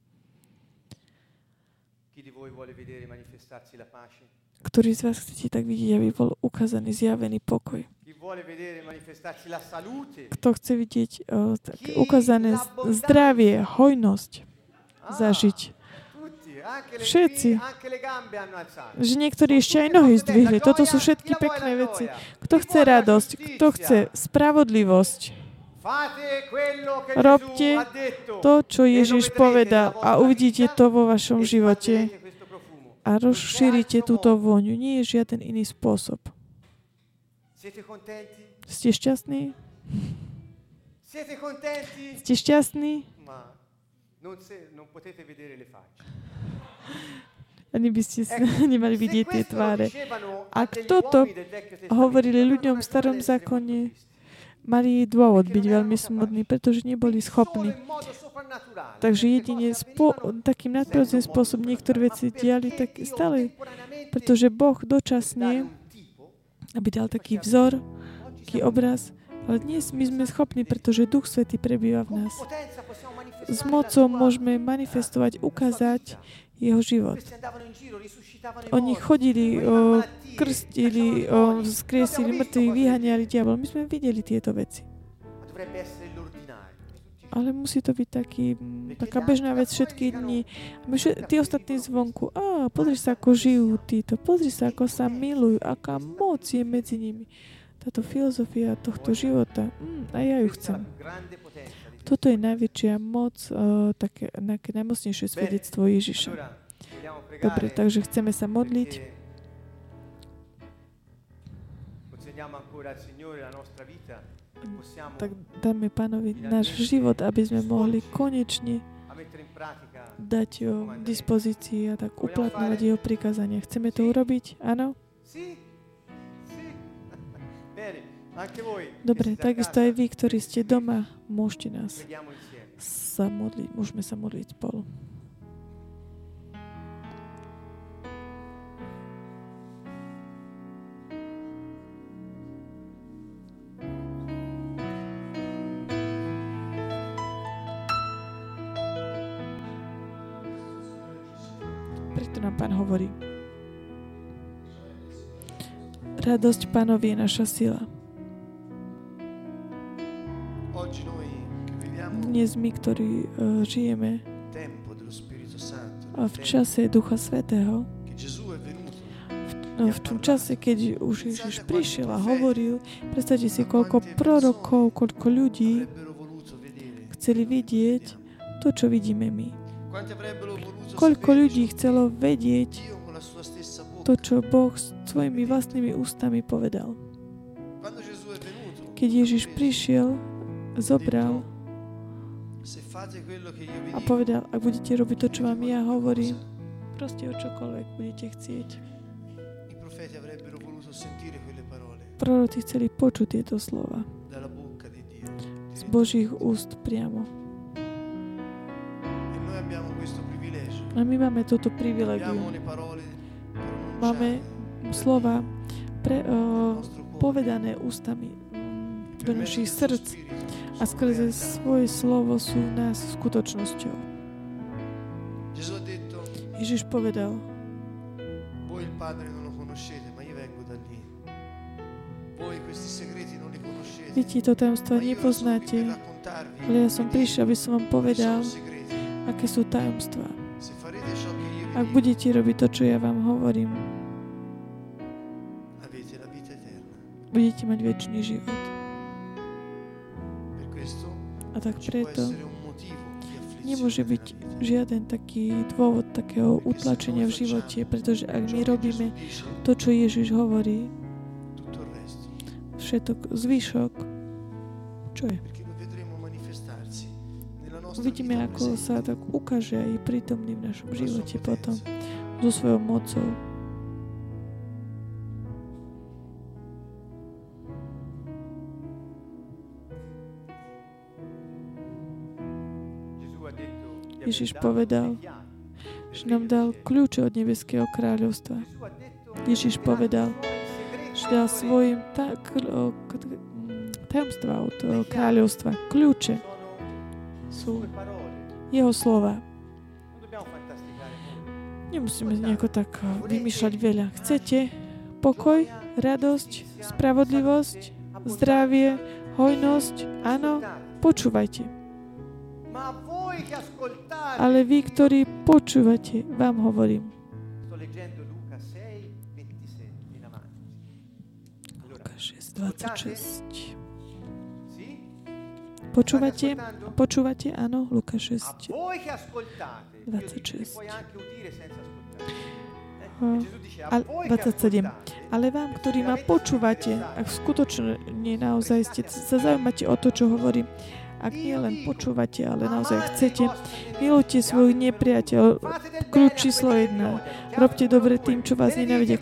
Ktorý z vás chcete tak vidieť, aby bol ukázaný, zjavený pokoj? Kto chce vidieť tak ukázané zdravie, hojnosť zažiť? Všetci. Že niektorí ešte aj nohy zdvihli. Toto sú všetky pekné veci. Kto chce radosť? Kto chce spravodlivosť? Robte to, čo Ježiš povedal a uvidíte to vo vašom živote a rozšírite túto vôňu. Nie je žiaden iný spôsob. Ste šťastní? Ste šťastní? Ani by ste nemali vidieť tie tváre. A kto to hovorili ľuďom v starom zákone? Mali dôvod byť veľmi smutní, pretože neboli schopní. Takže jedine takým nadprirodzeným spôsobom niektoré veci diali tak stále, pretože Boh dočasne, aby dal taký vzor, taký obraz, ale dnes my sme schopní, pretože Duch Svätý prebýva v nás. S mocou môžeme manifestovať, ukázať jeho život. Oni chodili, krstili, vzkriesili mŕtvych, vyháňali diabol. My sme videli tieto veci. Ale musí to byť taká bežná vec všetky dni. Tí ostatní zvonku, pozri sa, ako žijú títo, pozri sa, ako sa milujú, aká moc je medzi nimi. Táto filozofia tohto života, a ja ju chcem. Toto je najväčšia moc, také najmocnejšie svedectvo Ježiša. Dobre, takže chceme sa modliť. Tak dáme Pánovi náš život, aby sme mohli konečne dať ho v dispozícii a tak uplatňovať jeho prikázania. Chceme to urobiť? Áno? Dobre, takisto aj vy, ktorí ste doma, môžete nás sa modliť, môžeme sa modliť spolu. Preto nám Pán hovorí. Radosť Pánovi je naša sila. Dnes my, ktorí žijeme v čase Ducha Svätého, v tom čase, keď už Ježiš prišiel a hovoril, predstavte si, koľko prorokov, koľko ľudí chceli vidieť to, čo vidíme my. Koľko ľudí chcelo vedieť to, čo Boh svojimi vlastnými ústami povedal. Keď Ježiš prišiel, zobral a povedal, ak budete robiť to, čo vám ja hovorím, proste o čokoľvek budete chcieť. Proroci chceli počuť tieto slova z Božích úst priamo. A my máme toto privilegium. Máme slova povedané ústami do našich srdc a skrze svoje slovo sú nás skutočnosťou. Ježiš povedal, vy tieto tajomstvá nepoznáte, ale ja som prišiel, aby som vám povedal, aké sú tajomstvá. Ak budete robiť to, čo ja vám hovorím, budete mať večný život. A tak preto nemôže byť žiaden taký dôvod takého utlačenia v živote, pretože ak my robíme to, čo Ježiš hovorí, všetok zvyšok, čo je? Uvidíme, ako sa tak ukáže aj prítomný v našom živote potom, so svojou mocou. Ježiš povedal, že nám dal kľúče od nebeského kráľovstva. Ježiš povedal, že dal svojim tajomstvám od kráľovstva kľúče. Sú jeho slova. Nemusíme nejako tak vymýšľať veľa. Chcete pokoj, radosť, spravodlivosť, zdravie, hojnosť? Áno, počúvajte. Ale vy, ktorí počúvate, vám hovorím. Luka 6:26. Počúvate, áno, Luka 6:26. Ale vám, ktorí ma počúvate, ak skutočne naozaj ste sa zaujímate o to, čo hovorím, ak nie len počúvate, ale naozaj chcete, milujte svojich nepriateľov. Kľúč číslo 1. Robte dobre tým, čo vás nenávidia.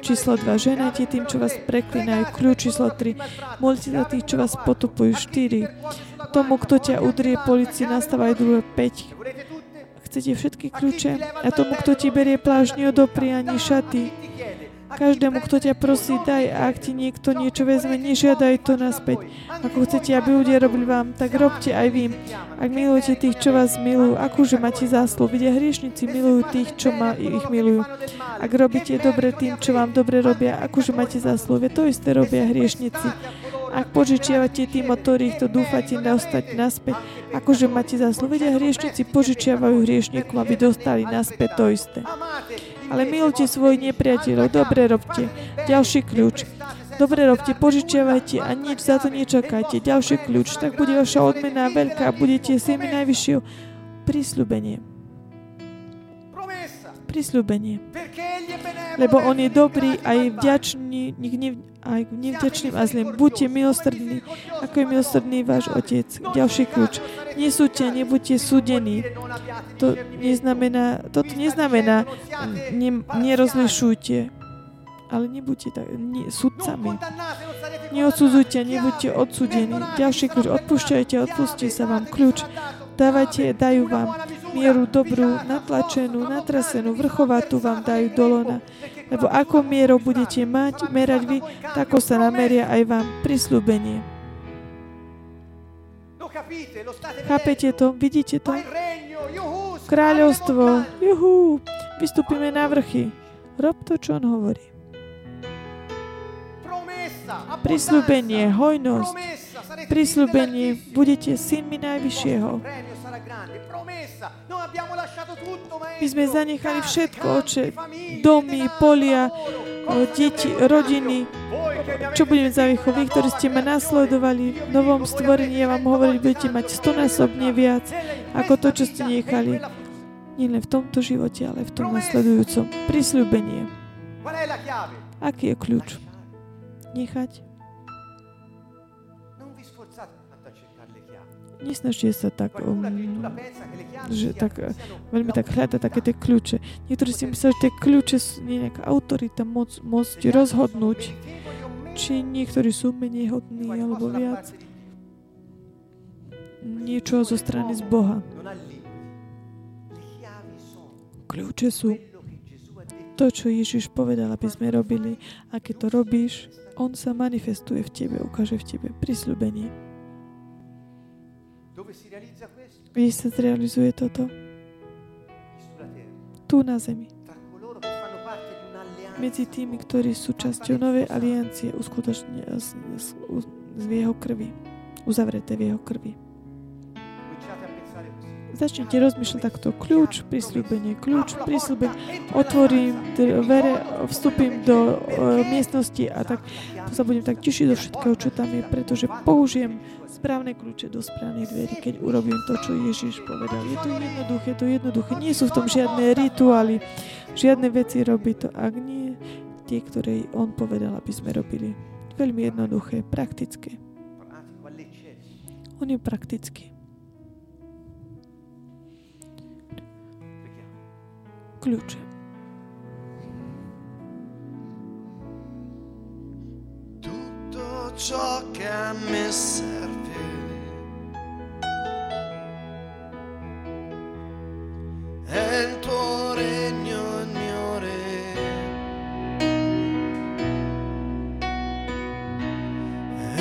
Číslo 2. Ženajte tým, čo vás preklínajú. Kľúč číslo 3. Modlite sa tých, čo vás potupujú. 4. Tomu, kto ťa udrie, polícii nastávajú druhé. 5. Chcete všetky kľúče? A tomu, kto ti berie plášť, neodopri ani šaty. Každému, kto ťa prosí, daj, a ak ti niekto niečo vezme, nežiadaj to naspäť. Ako chcete, aby ľudia robili vám, tak robte aj vy. Ak milujete tých, čo vás milujú, akúže máte zásluh. Vidia hriešnici milujú tých, čo ich milujú. Ak robíte dobre tým, čo vám dobre robia, akúže máte zásluh. To isté robia hriešnici. Ak požičiavate tým, od ktorých to dúfate dostať naspäť, akože máte zásluh. Vidia hriešnici požičiavajú hriešnikom, aby dostali naspäť to isté. Ale milujte svojich nepriateľov, dobre robte. Ďalší kľúč. Dobre robte, požičiavajte a nič za to nečakajte. Ďalší kľúč. Tak bude vaša odmena veľká a budete sami najvyššieho prisľúbenie. Prisľúbenie. Lebo on je dobrý a je vďačný aj nevďačným a zlým. Buďte milosrdní, ako je milosrdný váš Otec. Ďalší kľúč. Nesúďte, nebuďte súdení. Toto neznamená nerozlišujte, ale nebuďte súdcami. Neodsudzujte, nebuďte odsúdení. Ďalší kľúč. Odpúšťajte, odpustí sa vám. Kľúč. Dávajte, dajú vám. Mieru dobrú, natlačenú, natrasenú, vrchovatú vám dajú do lona. Lebo ako mierou budete mať, merať vy, tako sa nameria aj vám. Prisľúbenie. Chápete to? Vidíte to? Kráľovstvo. Juhú. Vystúpime na vrchy. Rob to, čo on hovorí. Prisľúbenie, hojnosť. Prisľúbenie, budete synmi najvyššieho. My sme zanechali všetko, oče, domy, polia, deti, rodiny. Čo budeme za výchov? Vy, ktorí ste ma nasledovali v novom stvorení, ja vám hovorím, budete mať 100-násobne viac ako to, čo ste nechali. Nie len v tomto živote, ale v tom nasledujúcom. Prisľúbenie. Aký je kľúč? Nechať. Nesnažte sa tak, že tak veľmi tak hľadať také tie kľúče. Niektorí si mysleli, že tie kľúče sú nejaká autorita, moc rozhodnúť, či niektorí sú menej hodní alebo viac. Niečo zo strany z Boha. Kľúče sú to, čo Ježiš povedal, aby sme robili. A keď to robíš, on sa manifestuje v tebe, ukáže v tebe prisľúbenie. Kde sa zrealizuje toto? Tu na zemi. Medzi tými, ktorí sú časťou novej aliancie, uskutočne z jeho krvi. Uzavreté v jeho krvi. Začnite rozmýšľať takto. Kľúč, prisľúbenie, kľúč, prisľúbenie. Otvorím dvere, vstúpim do miestnosti a tak sa budem tak tešiť do všetkého, čo tam je, pretože použijem správne kľúče do správnych dverí, keď urobím to, čo Ježiš povedal. Je to jednoduché. Nie sú v tom žiadne rituály, žiadne veci robí to, ak nie tie, ktoré on povedal, aby sme robili. Veľmi jednoduché, praktické. On je praktický. Kľúče. Tutto ciò che a me serve è il tuo regno, mio Re,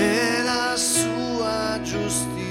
e la sua giustizia.